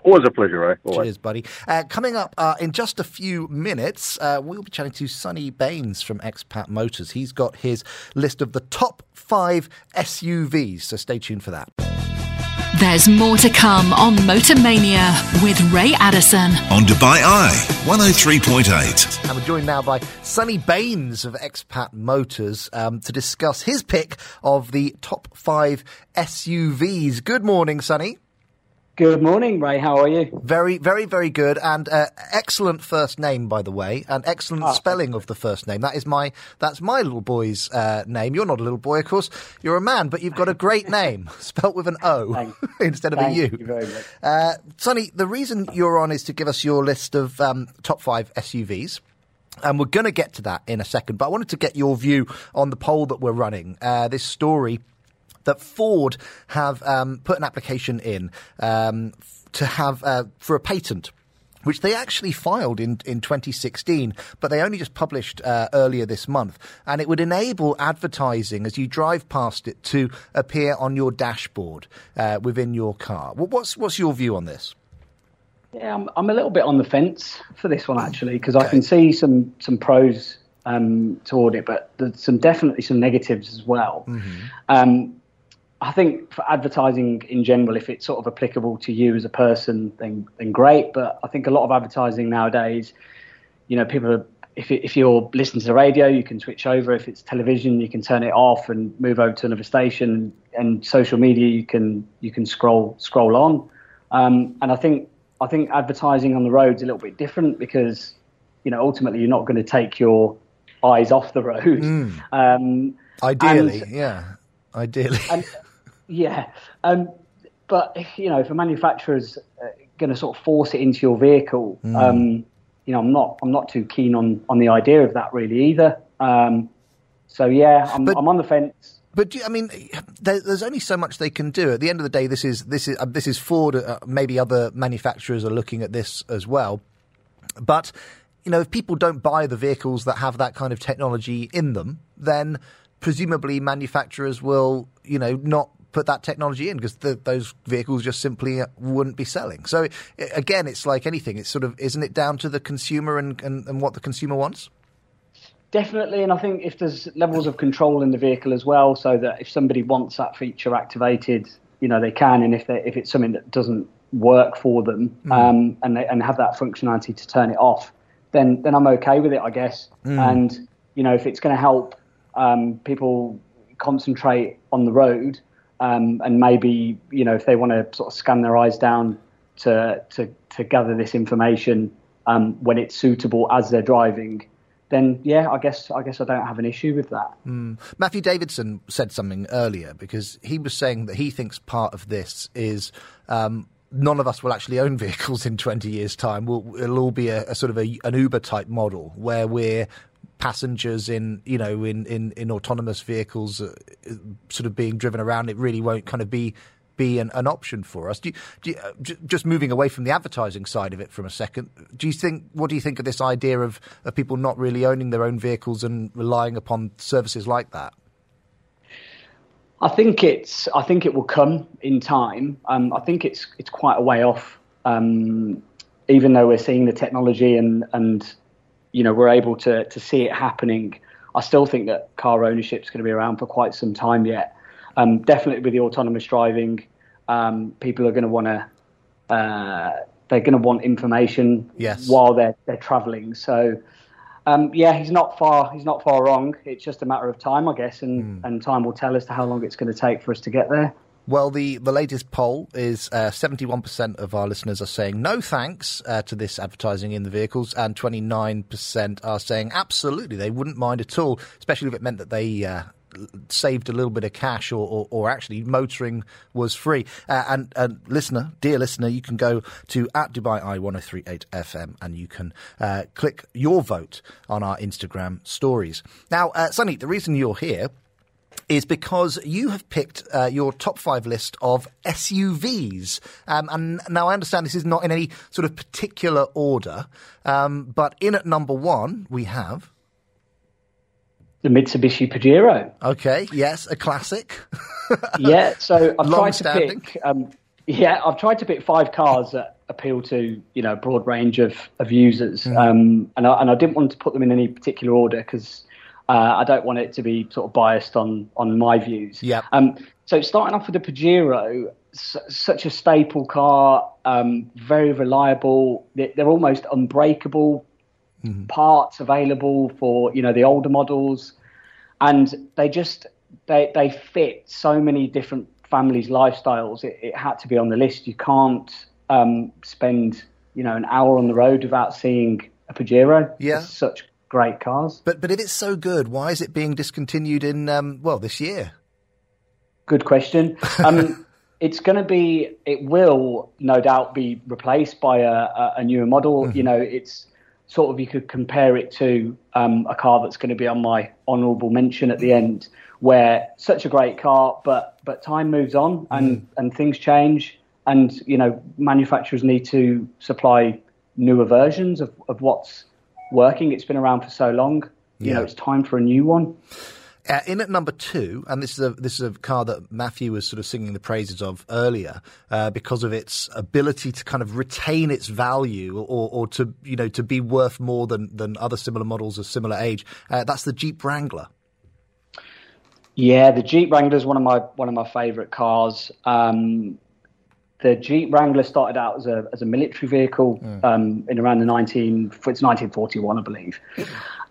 Always a pleasure, right? Always. Cheers, buddy. Uh, coming up uh, in just a few minutes, uh, we'll be chatting to Sonny Baines from Expat Motors. He's got his list of the top five S U Vs, so stay tuned for that. There's more to come on Motor Mania with Ray Addison on Dubai Eye one oh three point eight. And we're joined now by Sonny Baines of Expat Motors um, to discuss his pick of the top five S U Vs. Good morning, Sonny. Good morning, Ray. How are you? Very, very, very good, and uh, excellent first name, by the way, and excellent oh, spelling of the first name. That is my, that's my little boy's uh, name. You're not a little boy, of course. You're a man, but you've got a great name, spelt with an O instead of Thank a U. Thank you very much. Uh, Sonny, the reason you're on is to give us your list of um, top five S U Vs. And we're going to get to that in a second, but I wanted to get your view on the poll that we're running. Uh, this story that Ford have um, put an application in um, to have uh, for a patent, which they actually filed in, in twenty sixteen, but they only just published uh, earlier this month. And it would enable advertising as you drive past it to appear on your dashboard uh, within your car. What's what's your view on this? Yeah, I'm, I'm a little bit on the fence for this one, actually, because okay. I can see some, some pros um, toward it, but there's some definitely some negatives as well. Mm-hmm. Um, I think for advertising in general, if it's sort of applicable to you as a person, then, then great. But I think a lot of advertising nowadays, you know, people are, if, it, if you're listening to the radio, you can switch over. If it's television, you can turn it off and move over to another station. And social media, you can you can scroll scroll on. Um, and I think I think advertising on the road's a little bit different because, you know, ultimately you're not going to take your eyes off the road. Mm. Um, Ideally, and, yeah. Ideally. and, Yeah, um, but if, you know, if a manufacturer's uh, going to sort of force it into your vehicle, mm. um, you know, I'm not, I'm not too keen on, on the idea of that really either. Um, so yeah, I'm, but, I'm on the fence. But do you, I mean, there, there's only so much they can do. At the end of the day, this is this is uh, this is Ford. Uh, maybe other manufacturers are looking at this as well, but you know, if people don't buy the vehicles that have that kind of technology in them, then presumably manufacturers will, you know, not put that technology in because the, those vehicles just simply wouldn't be selling. So it, again, it's like anything. It's sort of, isn't it down to the consumer and, and, and what the consumer wants? Definitely. And I think if there's levels of control in the vehicle as well, so that if somebody wants that feature activated, you know, they can. And if they, if it's something that doesn't work for them mm. um, and they, and have that functionality to turn it off, then, then I'm okay with it, I guess. Mm. And, you know, if it's going to help um, people concentrate on the road, Um, and maybe, you know, if they want to sort of scan their eyes down to to, to gather this information um, when it's suitable as they're driving, then, yeah, I guess I guess I don't have an issue with that. Mm. Matthew Davidson said something earlier because he was saying that he thinks part of this is um, none of us will actually own vehicles in twenty years' time. We'll, it'll all be a, a sort of a, an Uber-type model where we're passengers in, you know, in, in, in autonomous vehicles uh, sort of being driven around. It really won't kind of be be an, an option for us. Do you, do you, uh, j- just moving away from the advertising side of it for a second, do you think, what do you think of this idea of, of people not really owning their own vehicles and relying upon services like that? I think it's, I think it will come in time. Um, I think it's it's quite a way off, um, even though we're seeing the technology and, and you know, we're able to to see it happening. I still think that car ownership is going to be around for quite some time yet. Um, definitely with the autonomous driving, um, people are going to want to, uh, they're going to want information yes. while they're they're travelling. So, um, yeah, he's not far he's not far wrong. It's just a matter of time, I guess, and, mm. and time will tell as to how long it's going to take for us to get there. Well, the, the latest poll is uh, seventy-one percent of our listeners are saying no thanks uh, to this advertising in the vehicles, and twenty-nine percent are saying absolutely, they wouldn't mind at all, especially if it meant that they uh, saved a little bit of cash or, or, or actually motoring was free. Uh, and, and listener, dear listener, you can go to at Dubai Eye ten thirty-eight F M and you can uh, click your vote on our Instagram stories. Now, uh, Sonny, the reason you're here is because you have picked uh, your top five list of S U Vs. Um, and now I understand this is not in any sort of particular order, um, but in at number one, we have the Mitsubishi Pajero. Okay, yes, a classic. yeah, so I've tried to pick... Um, yeah, I've tried to pick five cars that appeal to, you know, a broad range of, of users. Mm. Um, and, I, and I didn't want to put them in any particular order because... Uh, I don't want it to be sort of biased on, on my views. Yeah. Um. So starting off with the Pajero, su- such a staple car, um, very reliable. They're, they're almost unbreakable. Mm-hmm. Parts available for, you know, the older models, and they just they they fit so many different families' lifestyles. It, it had to be on the list. You can't um, spend, you know, an hour on the road without seeing a Pajero. Yeah. It's such great cars. But but if it's so good, why is it being discontinued in, um, well, this year? Good question. Um, it's going to be, it will no doubt be replaced by a, a, a newer model. Mm-hmm. You know, it's sort of, you could compare it to um, a car that's going to be on my honourable mention at the end, where such a great car, but, but time moves on and, mm-hmm. and things change. And, you know, manufacturers need to supply newer versions of, of what's working. It's been around for so long, you yeah. know, it's time for a new one. Uh, in at number two, and this is a this is a car that Matthew was sort of singing the praises of earlier, uh, because of its ability to kind of retain its value, or, or to you know to be worth more than than other similar models of similar age. Uh, that's the Jeep Wrangler. Yeah, the Jeep Wrangler is one of my one of my favourite cars. Um, the Jeep Wrangler started out as a as a military vehicle mm. um, in around the nineteen it's nineteen forty one, I believe.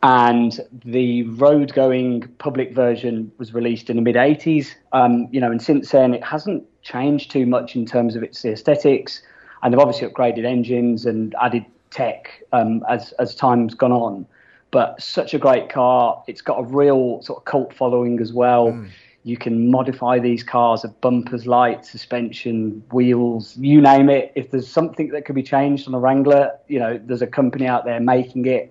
And the road-going public version was released in the mid-eighties, um, you know, and since then it hasn't changed too much in terms of its aesthetics, and they've obviously upgraded engines and added tech um, as, as time's gone on. But such a great car. It's got a real sort of cult following as well. Mm. You can modify these cars, of bumpers, lights, suspension, wheels, you name it. If there's something that could be changed on a Wrangler, you know, there's a company out there making it.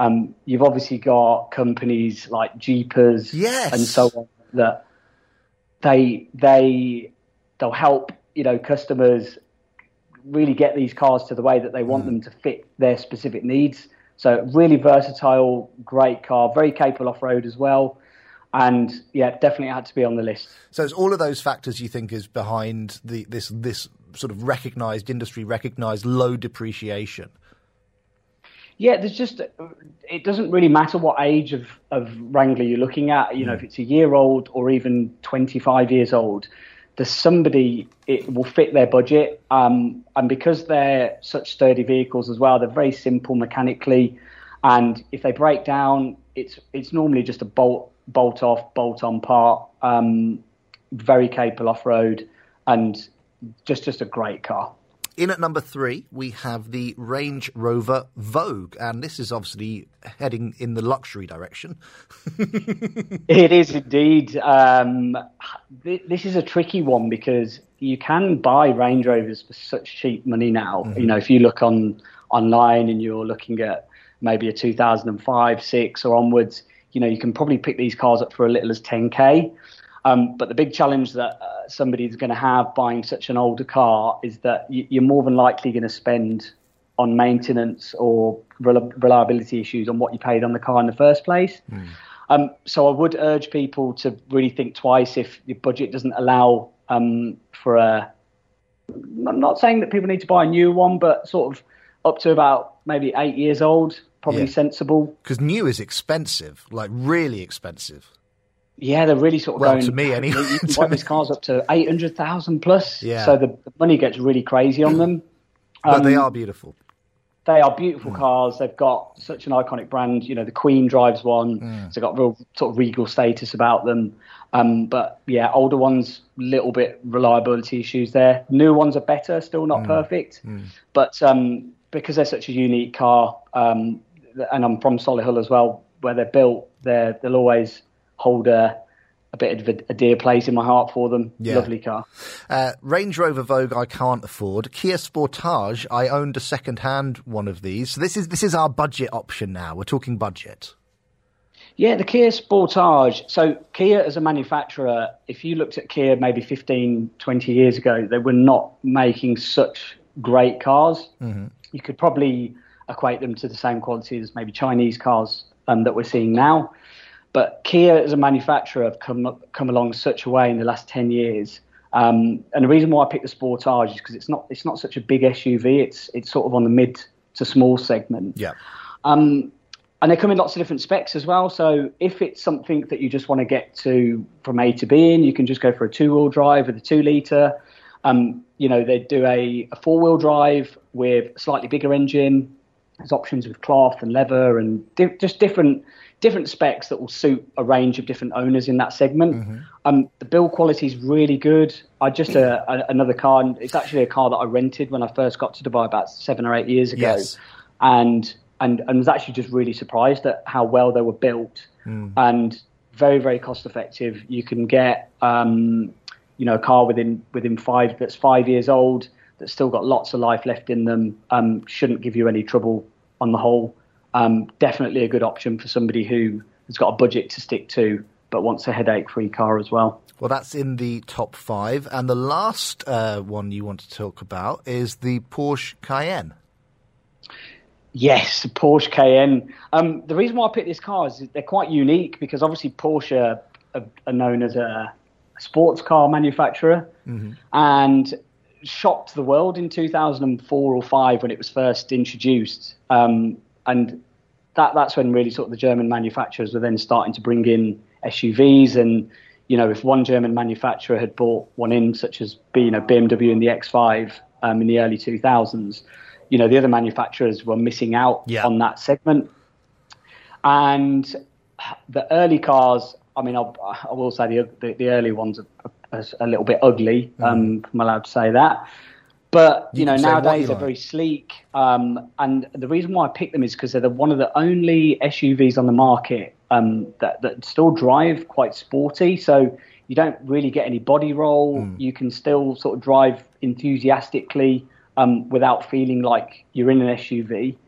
Um, you've obviously got companies like Jeepers yes. and so on that they they they'll help you know customers really get these cars to the way that they want mm. them to fit their specific needs. So really versatile, great car, very capable off-road as well. And yeah, definitely had to be on the list. So it's all of those factors you think is behind the this this sort of recognised industry recognised low depreciation. Yeah, there's just it doesn't really matter what age of, of Wrangler you're looking at. You know, if it's a year old or even twenty-five years old, there's somebody it will fit their budget. Um, and because they're such sturdy vehicles as well, they're very simple mechanically. And if they break down, it's it's normally just a bolt bolt off, bolt on part. Um, very capable off road, and just just a great car. In at number three, we have the Range Rover Vogue, and this is obviously heading in the luxury direction. It is indeed. Um, th- this is a tricky one because you can buy Range Rovers for such cheap money now. Mm-hmm. You know, if you look on online and you're looking at maybe a two thousand five, six or onwards, you know, you can probably pick these cars up for a little as ten K. Um, but the big challenge that uh, somebody's going to have buying such an older car is that y- you're more than likely going to spend on maintenance or rel- reliability issues on what you paid on the car in the first place. Mm. Um, so I would urge people to really think twice if your budget doesn't allow um, for a... I'm not saying that people need to buy a new one, but sort of up to about maybe eight years old, probably yeah. sensible. Because new is expensive, like really expensive. Yeah, they're really sort of well, going... Well, to me, anyway. You can buy these cars up to eight hundred thousand plus, yeah. so the, the money gets really crazy on them. Um, but they are beautiful. They are beautiful mm. cars. They've got such an iconic brand. You know, the Queen drives one. Mm. So they've got real sort of regal status about them. Um, but, yeah, older ones, little bit reliability issues there. New ones are better, still not mm. perfect. Mm. But um, because they're such a unique car, um, and I'm from Solihull as well, where they're built, they're, they'll always... hold a, a bit of a, a dear place in my heart for them. Yeah. Lovely car. Uh, Range Rover Vogue, I can't afford. Kia Sportage, I owned a second-hand one of these. So this is this is our budget option now. We're talking budget. Yeah, the Kia Sportage. So Kia as a manufacturer, if you looked at Kia maybe fifteen, twenty years ago, they were not making such great cars. Mm-hmm. You could probably equate them to the same quality as maybe Chinese cars um, that we're seeing now. But Kia as a manufacturer have come up, come along such a way in the last ten years, um, and the reason why I picked the Sportage is because it's not it's not such a big S U V. It's it's sort of on the mid to small segment. Yeah. Um, and they come in lots of different specs as well. So if it's something that you just want to get to from A to B in, you can just go for a two wheel drive with a two litre. Um, you know they do a, a four wheel drive with a slightly bigger engine. There's options with cloth and leather and di- just different. different specs that will suit a range of different owners in that segment. Mm-hmm. Um, the build quality is really good. I just, uh, a, another car, and it's actually a car that I rented when I first got to Dubai about seven or eight years ago. Yes. And, and, and was actually just really surprised at how well they were built mm. and very, very cost effective. You can get, um, you know, a car within, within five, that's five years old, that's still got lots of life left in them. Um, shouldn't give you any trouble on the whole. Um, definitely a good option for somebody who has got a budget to stick to but wants a headache-free car as well. Well, that's in the top five. And the last uh, one you want to talk about is the Porsche Cayenne. Yes, the Porsche Cayenne. Um, the reason why I picked this car is they're quite unique, because obviously Porsche are, are known as a sports car manufacturer, mm-hmm. and shocked the world in two thousand four or five when it was first introduced. Um, and that that's when really sort of the German manufacturers were then starting to bring in S U Vs. And, you know, if one German manufacturer had bought one in, such as you know, B M W and the X five um, in the early two thousands, you know, the other manufacturers were missing out yeah. on that segment. And the early cars, I mean, I'll, I will say the, the, the early ones are, are a little bit ugly. Mm. Um, I'm allowed to say that. But, you, you know, nowadays you they're like. very sleek. Um, and the reason why I picked them is because they're the, one of the only S U Vs on the market um, that, that still drive quite sporty. So you don't really get any body roll. Mm. You can still sort of drive enthusiastically Um, without feeling like you're in an S U V.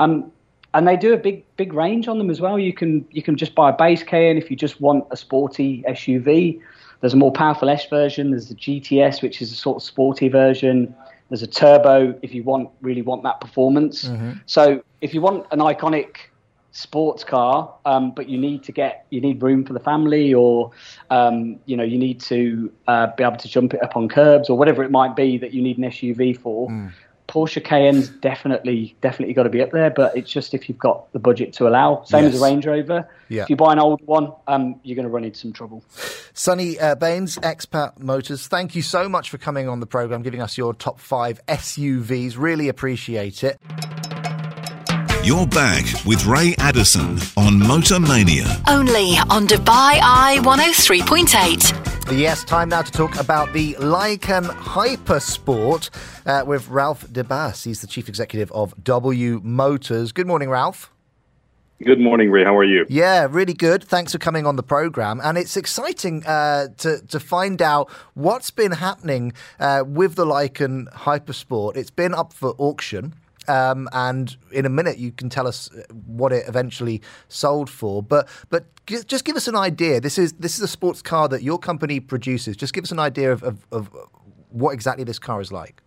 Um, and they do a big, big range on them as well. You can you can just buy a base Cayenne if you just want a sporty S U V. There's a more powerful S version. There's the G T S, which is a sort of sporty version. There's a turbo if you want really want that performance. Mm-hmm. So if you want an iconic sports car, um, but you need to get you need room for the family, or um, you know you need to uh, be able to jump it up on curbs, or whatever it might be that you need an S U V for. Mm. Porsche Cayenne's definitely definitely got to be up there, but it's just if you've got the budget to allow. Same yes. as a Range Rover. Yeah. If you buy an old one, um, you're going to run into some trouble. Sonny uh, Baines, Expat Motors, thank you so much for coming on the programme, giving us your top five S U Vs. Really appreciate it. You're back with Ray Addison on Motor Mania. Only on Dubai Eye one oh three point eight. Yes, time now to talk about the Lycan Hypersport uh, with Ralph Debas. He's the chief executive of W Motors. Good morning, Ralph. Good morning, Ray. How are you? Yeah, really good. Thanks for coming on the programme. And it's exciting uh, to, to find out what's been happening uh, with the Lycan Hypersport. It's been up for auction. Um, and in a minute, you can tell us what it eventually sold for. But but g- just give us an idea. This is this is a sports car that your company produces. Just give us an idea of, of, of what exactly this car is like.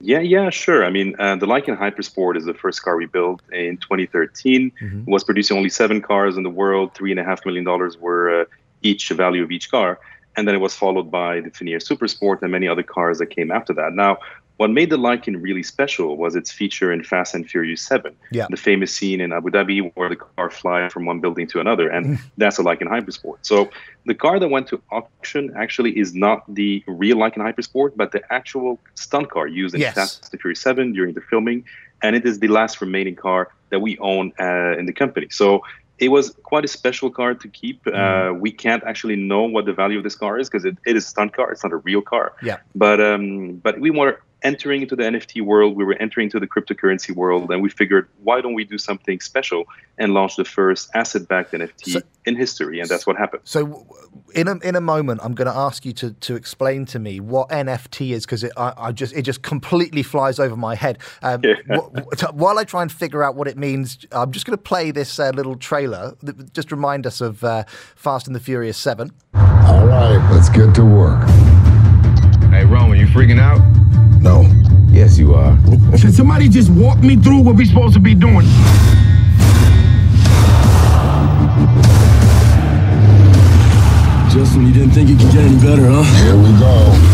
Yeah, yeah, sure. I mean, uh, the Lycan Hypersport is the first car we built in twenty thirteen. Mm-hmm. It was producing only seven cars in the world. Three and a half million dollars were uh, each the value of each car. And then it was followed by the Finnair Supersport and many other cars that came after that. Now, what made the Lycan really special was its feature in Fast and Furious seven, yeah. the famous scene in Abu Dhabi where the car flies from one building to another, and that's a Lycan Hypersport. So the car that went to auction actually is not the real Lycan Hypersport, but the actual stunt car used in yes. Fast and Furious seven during the filming, and it is the last remaining car that we own uh, in the company. So it was quite a special car to keep. Mm. Uh, we can't actually know what the value of this car is because it, it is a stunt car. It's not a real car. Yeah. But um, but we were entering into the N F T world. We were entering into the cryptocurrency world. And we figured, why don't we do something special and launch the first asset-backed N F T so, in history? And that's what happened. So in a, in a moment, I'm going to ask you to, to explain to me what N F T is, because it I, I just it just completely flies over my head. Um, yeah. wh- while I try and figure out what it means, I'm just going to play this uh, little trailer that just remind us of uh, Fast and the Furious seven. All right, let's get to work. Hey, Roman, you freaking out? No. Yes, you are. Can somebody just walk me through what we're supposed to be doing? Justin, you didn't think it could get any better, huh? Here we go.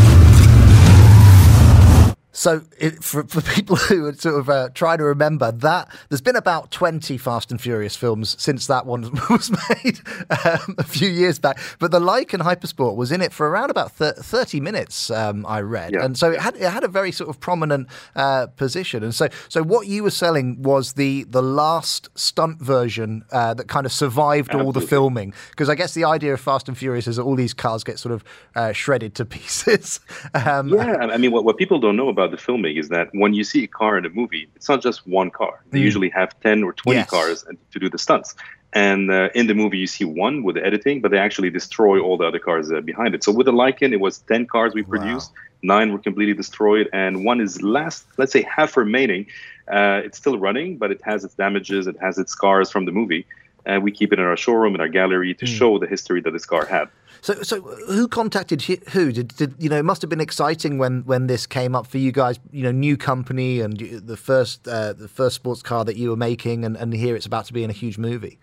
So it, for, for people who are sort of uh, trying to remember that, there's been about twenty Fast and Furious films since that one was made um, a few years back. But the Lycan Hypersport was in it for around about thirty minutes, um, I read. Yeah. And so it had it had a very sort of prominent uh, position. And so so what you were selling was the, the last stunt version uh, that kind of survived Absolutely. all the filming. Because I guess the idea of Fast and Furious is that all these cars get sort of uh, shredded to pieces. Um, yeah, I mean, what, what people don't know about the filming is that when you see a car in a movie, it's not just one car. They mm. usually have ten or twenty yes. cars to do the stunts. And uh, in the movie, you see one with the editing, but they actually destroy all the other cars uh, behind it. So with the Lycan, it was ten cars we produced. Wow. Nine were completely destroyed, and one is last, let's say, half remaining. Uh, it's still running, but it has its damages. It has its scars from the movie. And we keep it in our showroom, in our gallery, to mm. show the history that this car had. So, so who contacted who? Did, did you know? It must have been exciting when when this came up for you guys. You know, new company and the first uh, the first sports car that you were making, and, and here it's about to be in a huge movie.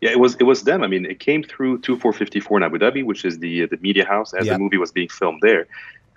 Yeah, it was it was them. I mean, it came through two four five four in Abu Dhabi, which is the the media house, as yeah. the movie was being filmed there.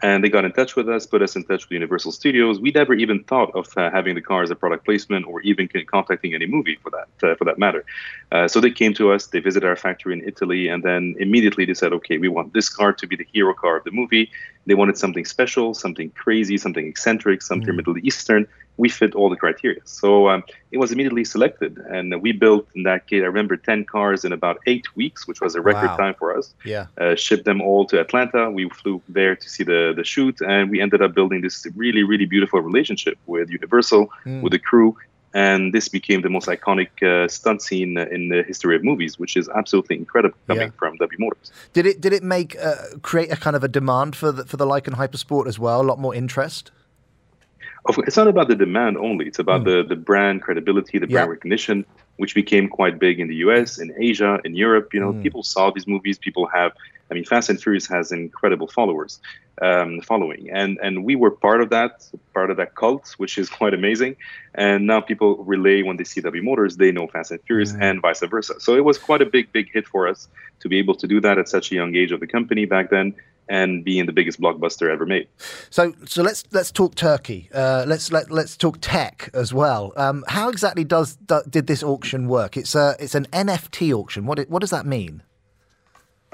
And they got in touch with us, put us in touch with Universal Studios. We never even thought of uh, having the car as a product placement or even contacting any movie for that uh, for that matter. Uh, so they came to us, they visited our factory in Italy, and then immediately they said, okay, we want this car to be the hero car of the movie. They wanted something special, something crazy, something eccentric, something mm. Middle Eastern. We fit all the criteria. So um, it was immediately selected. And we built, in that case, I remember ten cars in about eight weeks, which was a record wow. time for us. Yeah. Uh, shipped them all to Atlanta. We flew there to see the, the shoot. And we ended up building this really, really beautiful relationship with Universal, mm. with the crew. And this became the most iconic uh, stunt scene in the history of movies, which is absolutely incredible coming yeah. from W Motors. Did it did it make uh, create a kind of a demand for the, for the Lycan Hypersport as well? A lot more interest. It's not about the demand only. It's about mm. the the brand credibility, the brand yeah. recognition, which became quite big in the U S, in Asia, in Europe. You know, mm. people saw these movies. People have. I mean, Fast and Furious has incredible followers, um, following, and and we were part of that, part of that cult, which is quite amazing. And now people relay when they see W Motors, they know Fast and Furious, mm. and vice versa. So it was quite a big, big hit for us to be able to do that at such a young age of the company back then, and being the biggest blockbuster ever made. So, so let's let's talk Turkey. Uh, let's let let's talk tech as well. Um, how exactly does did this auction work? It's a it's an N F T auction. What what does that mean?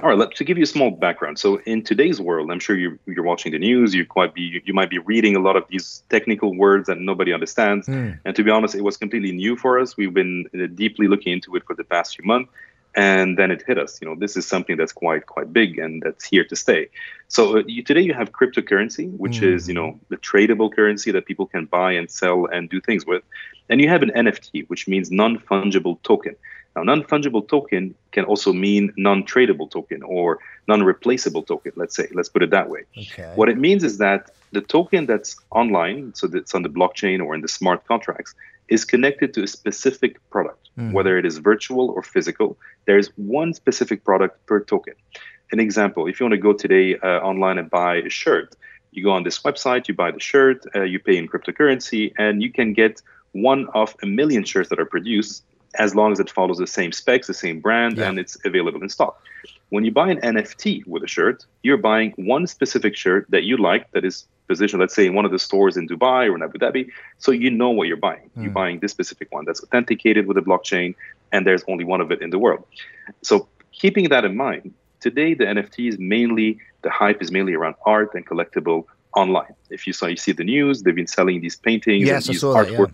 All right, let, to give you a small background. So in today's world, I'm sure you're, you're watching the news, you quite be, you might be reading a lot of these technical words that nobody understands. Mm. And to be honest, it was completely new for us. We've been deeply looking into it for the past few months. And then it hit us. You know, this is something that's quite, quite big and that's here to stay. So uh, you, today you have cryptocurrency, which mm. is, you know, the tradable currency that people can buy and sell and do things with. And you have an N F T, which means non-fungible token. Now, non-fungible token can also mean non-tradable token or non-replaceable token, let's say. Let's put it that way. Okay. What it means is that the token that's online, so that's on the blockchain or in the smart contracts, is connected to a specific product, mm. whether it is virtual or physical. There is one specific product per token. An example, if you want to go today uh, online and buy a shirt, you go on this website, you buy the shirt, uh, you pay in cryptocurrency, and you can get one of a million shirts that are produced, as long as it follows the same specs, the same brand, yeah. and it's available in stock. When you buy an N F T with a shirt, you're buying one specific shirt that you like that is positioned, let's say, in one of the stores in Dubai or in Abu Dhabi, so you know what you're buying. Mm. You're buying this specific one that's authenticated with a blockchain, and there's only one of it in the world. So keeping that in mind, today the N F Ts mainly, the hype is mainly around art and collectible online. If you saw, you see the news, they've been selling these paintings yes, and these artwork. That, yeah.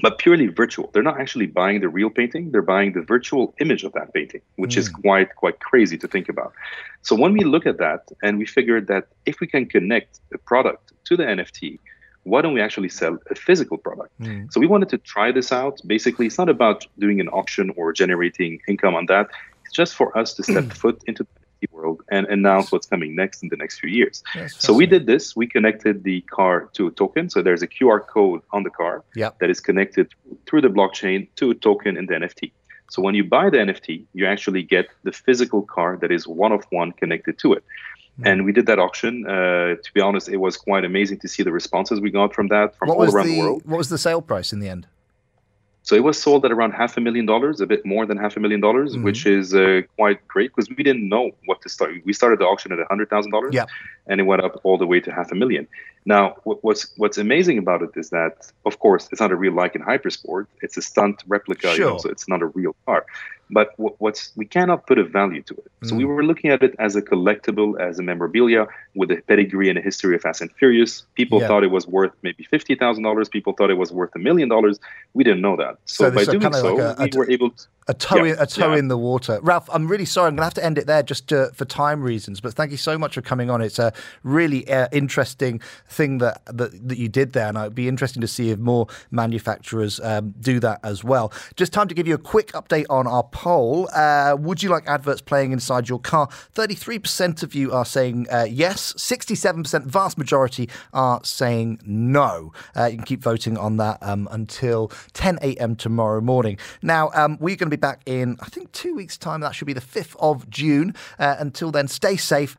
But purely virtual. They're not actually buying the real painting. They're buying the virtual image of that painting, which mm. is quite, quite crazy to think about. So when we look at that and we figured that if we can connect a product to the N F T, why don't we actually sell a physical product? Mm. So we wanted to try this out. Basically, it's not about doing an auction or generating income on that. It's just for us to step foot into the world and announce what's coming next in the next few years. Yes, so we did this. We connected the car to a token. So there's a Q R code on the car yep. that is connected through the blockchain to a token in the N F T. So when you buy the N F T, you actually get the physical car that is one of one connected to it. Mm. And we did that auction. Uh, to be honest, it was quite amazing to see the responses we got from that from what all around the, the world. What was the sale price in the end? So it was sold at around half a million dollars, a bit more than half a million dollars, mm-hmm. which is uh, quite great because we didn't know what to start. We started the auction at one hundred thousand dollars yeah. and it went up all the way to half a million. Now, what's what's amazing about it is that, of course, it's not a real Lycan Hypersport. It's a stunt replica, sure. you know, so it's not a real car. But what's we cannot put a value to it. Mm. So we were looking at it as a collectible, as a memorabilia with a pedigree and a history of Fast and Furious. People yeah. thought it was worth maybe fifty thousand dollars. People thought it was worth a million dollars. We didn't know that. So, so by doing kind of so, like a, we a, were able to... A toe, yeah, a toe yeah. in the water. Ralph, I'm really sorry. I'm going to have to end it there just to, for time reasons. But thank you so much for coming on. It's a really uh, interesting thing that, that, that you did there, and it'd be interesting to see if more manufacturers um, do that as well. Just time to give you a quick update on our poll. Uh, would you like adverts playing inside your car? thirty-three percent of you are saying uh, yes, sixty-seven percent, vast majority, are saying no. Uh, you can keep voting on that um, until ten a m tomorrow morning. Now, um, we're going to be back in, I think, two weeks' time. That should be the fifth of June. Uh, until then, stay safe.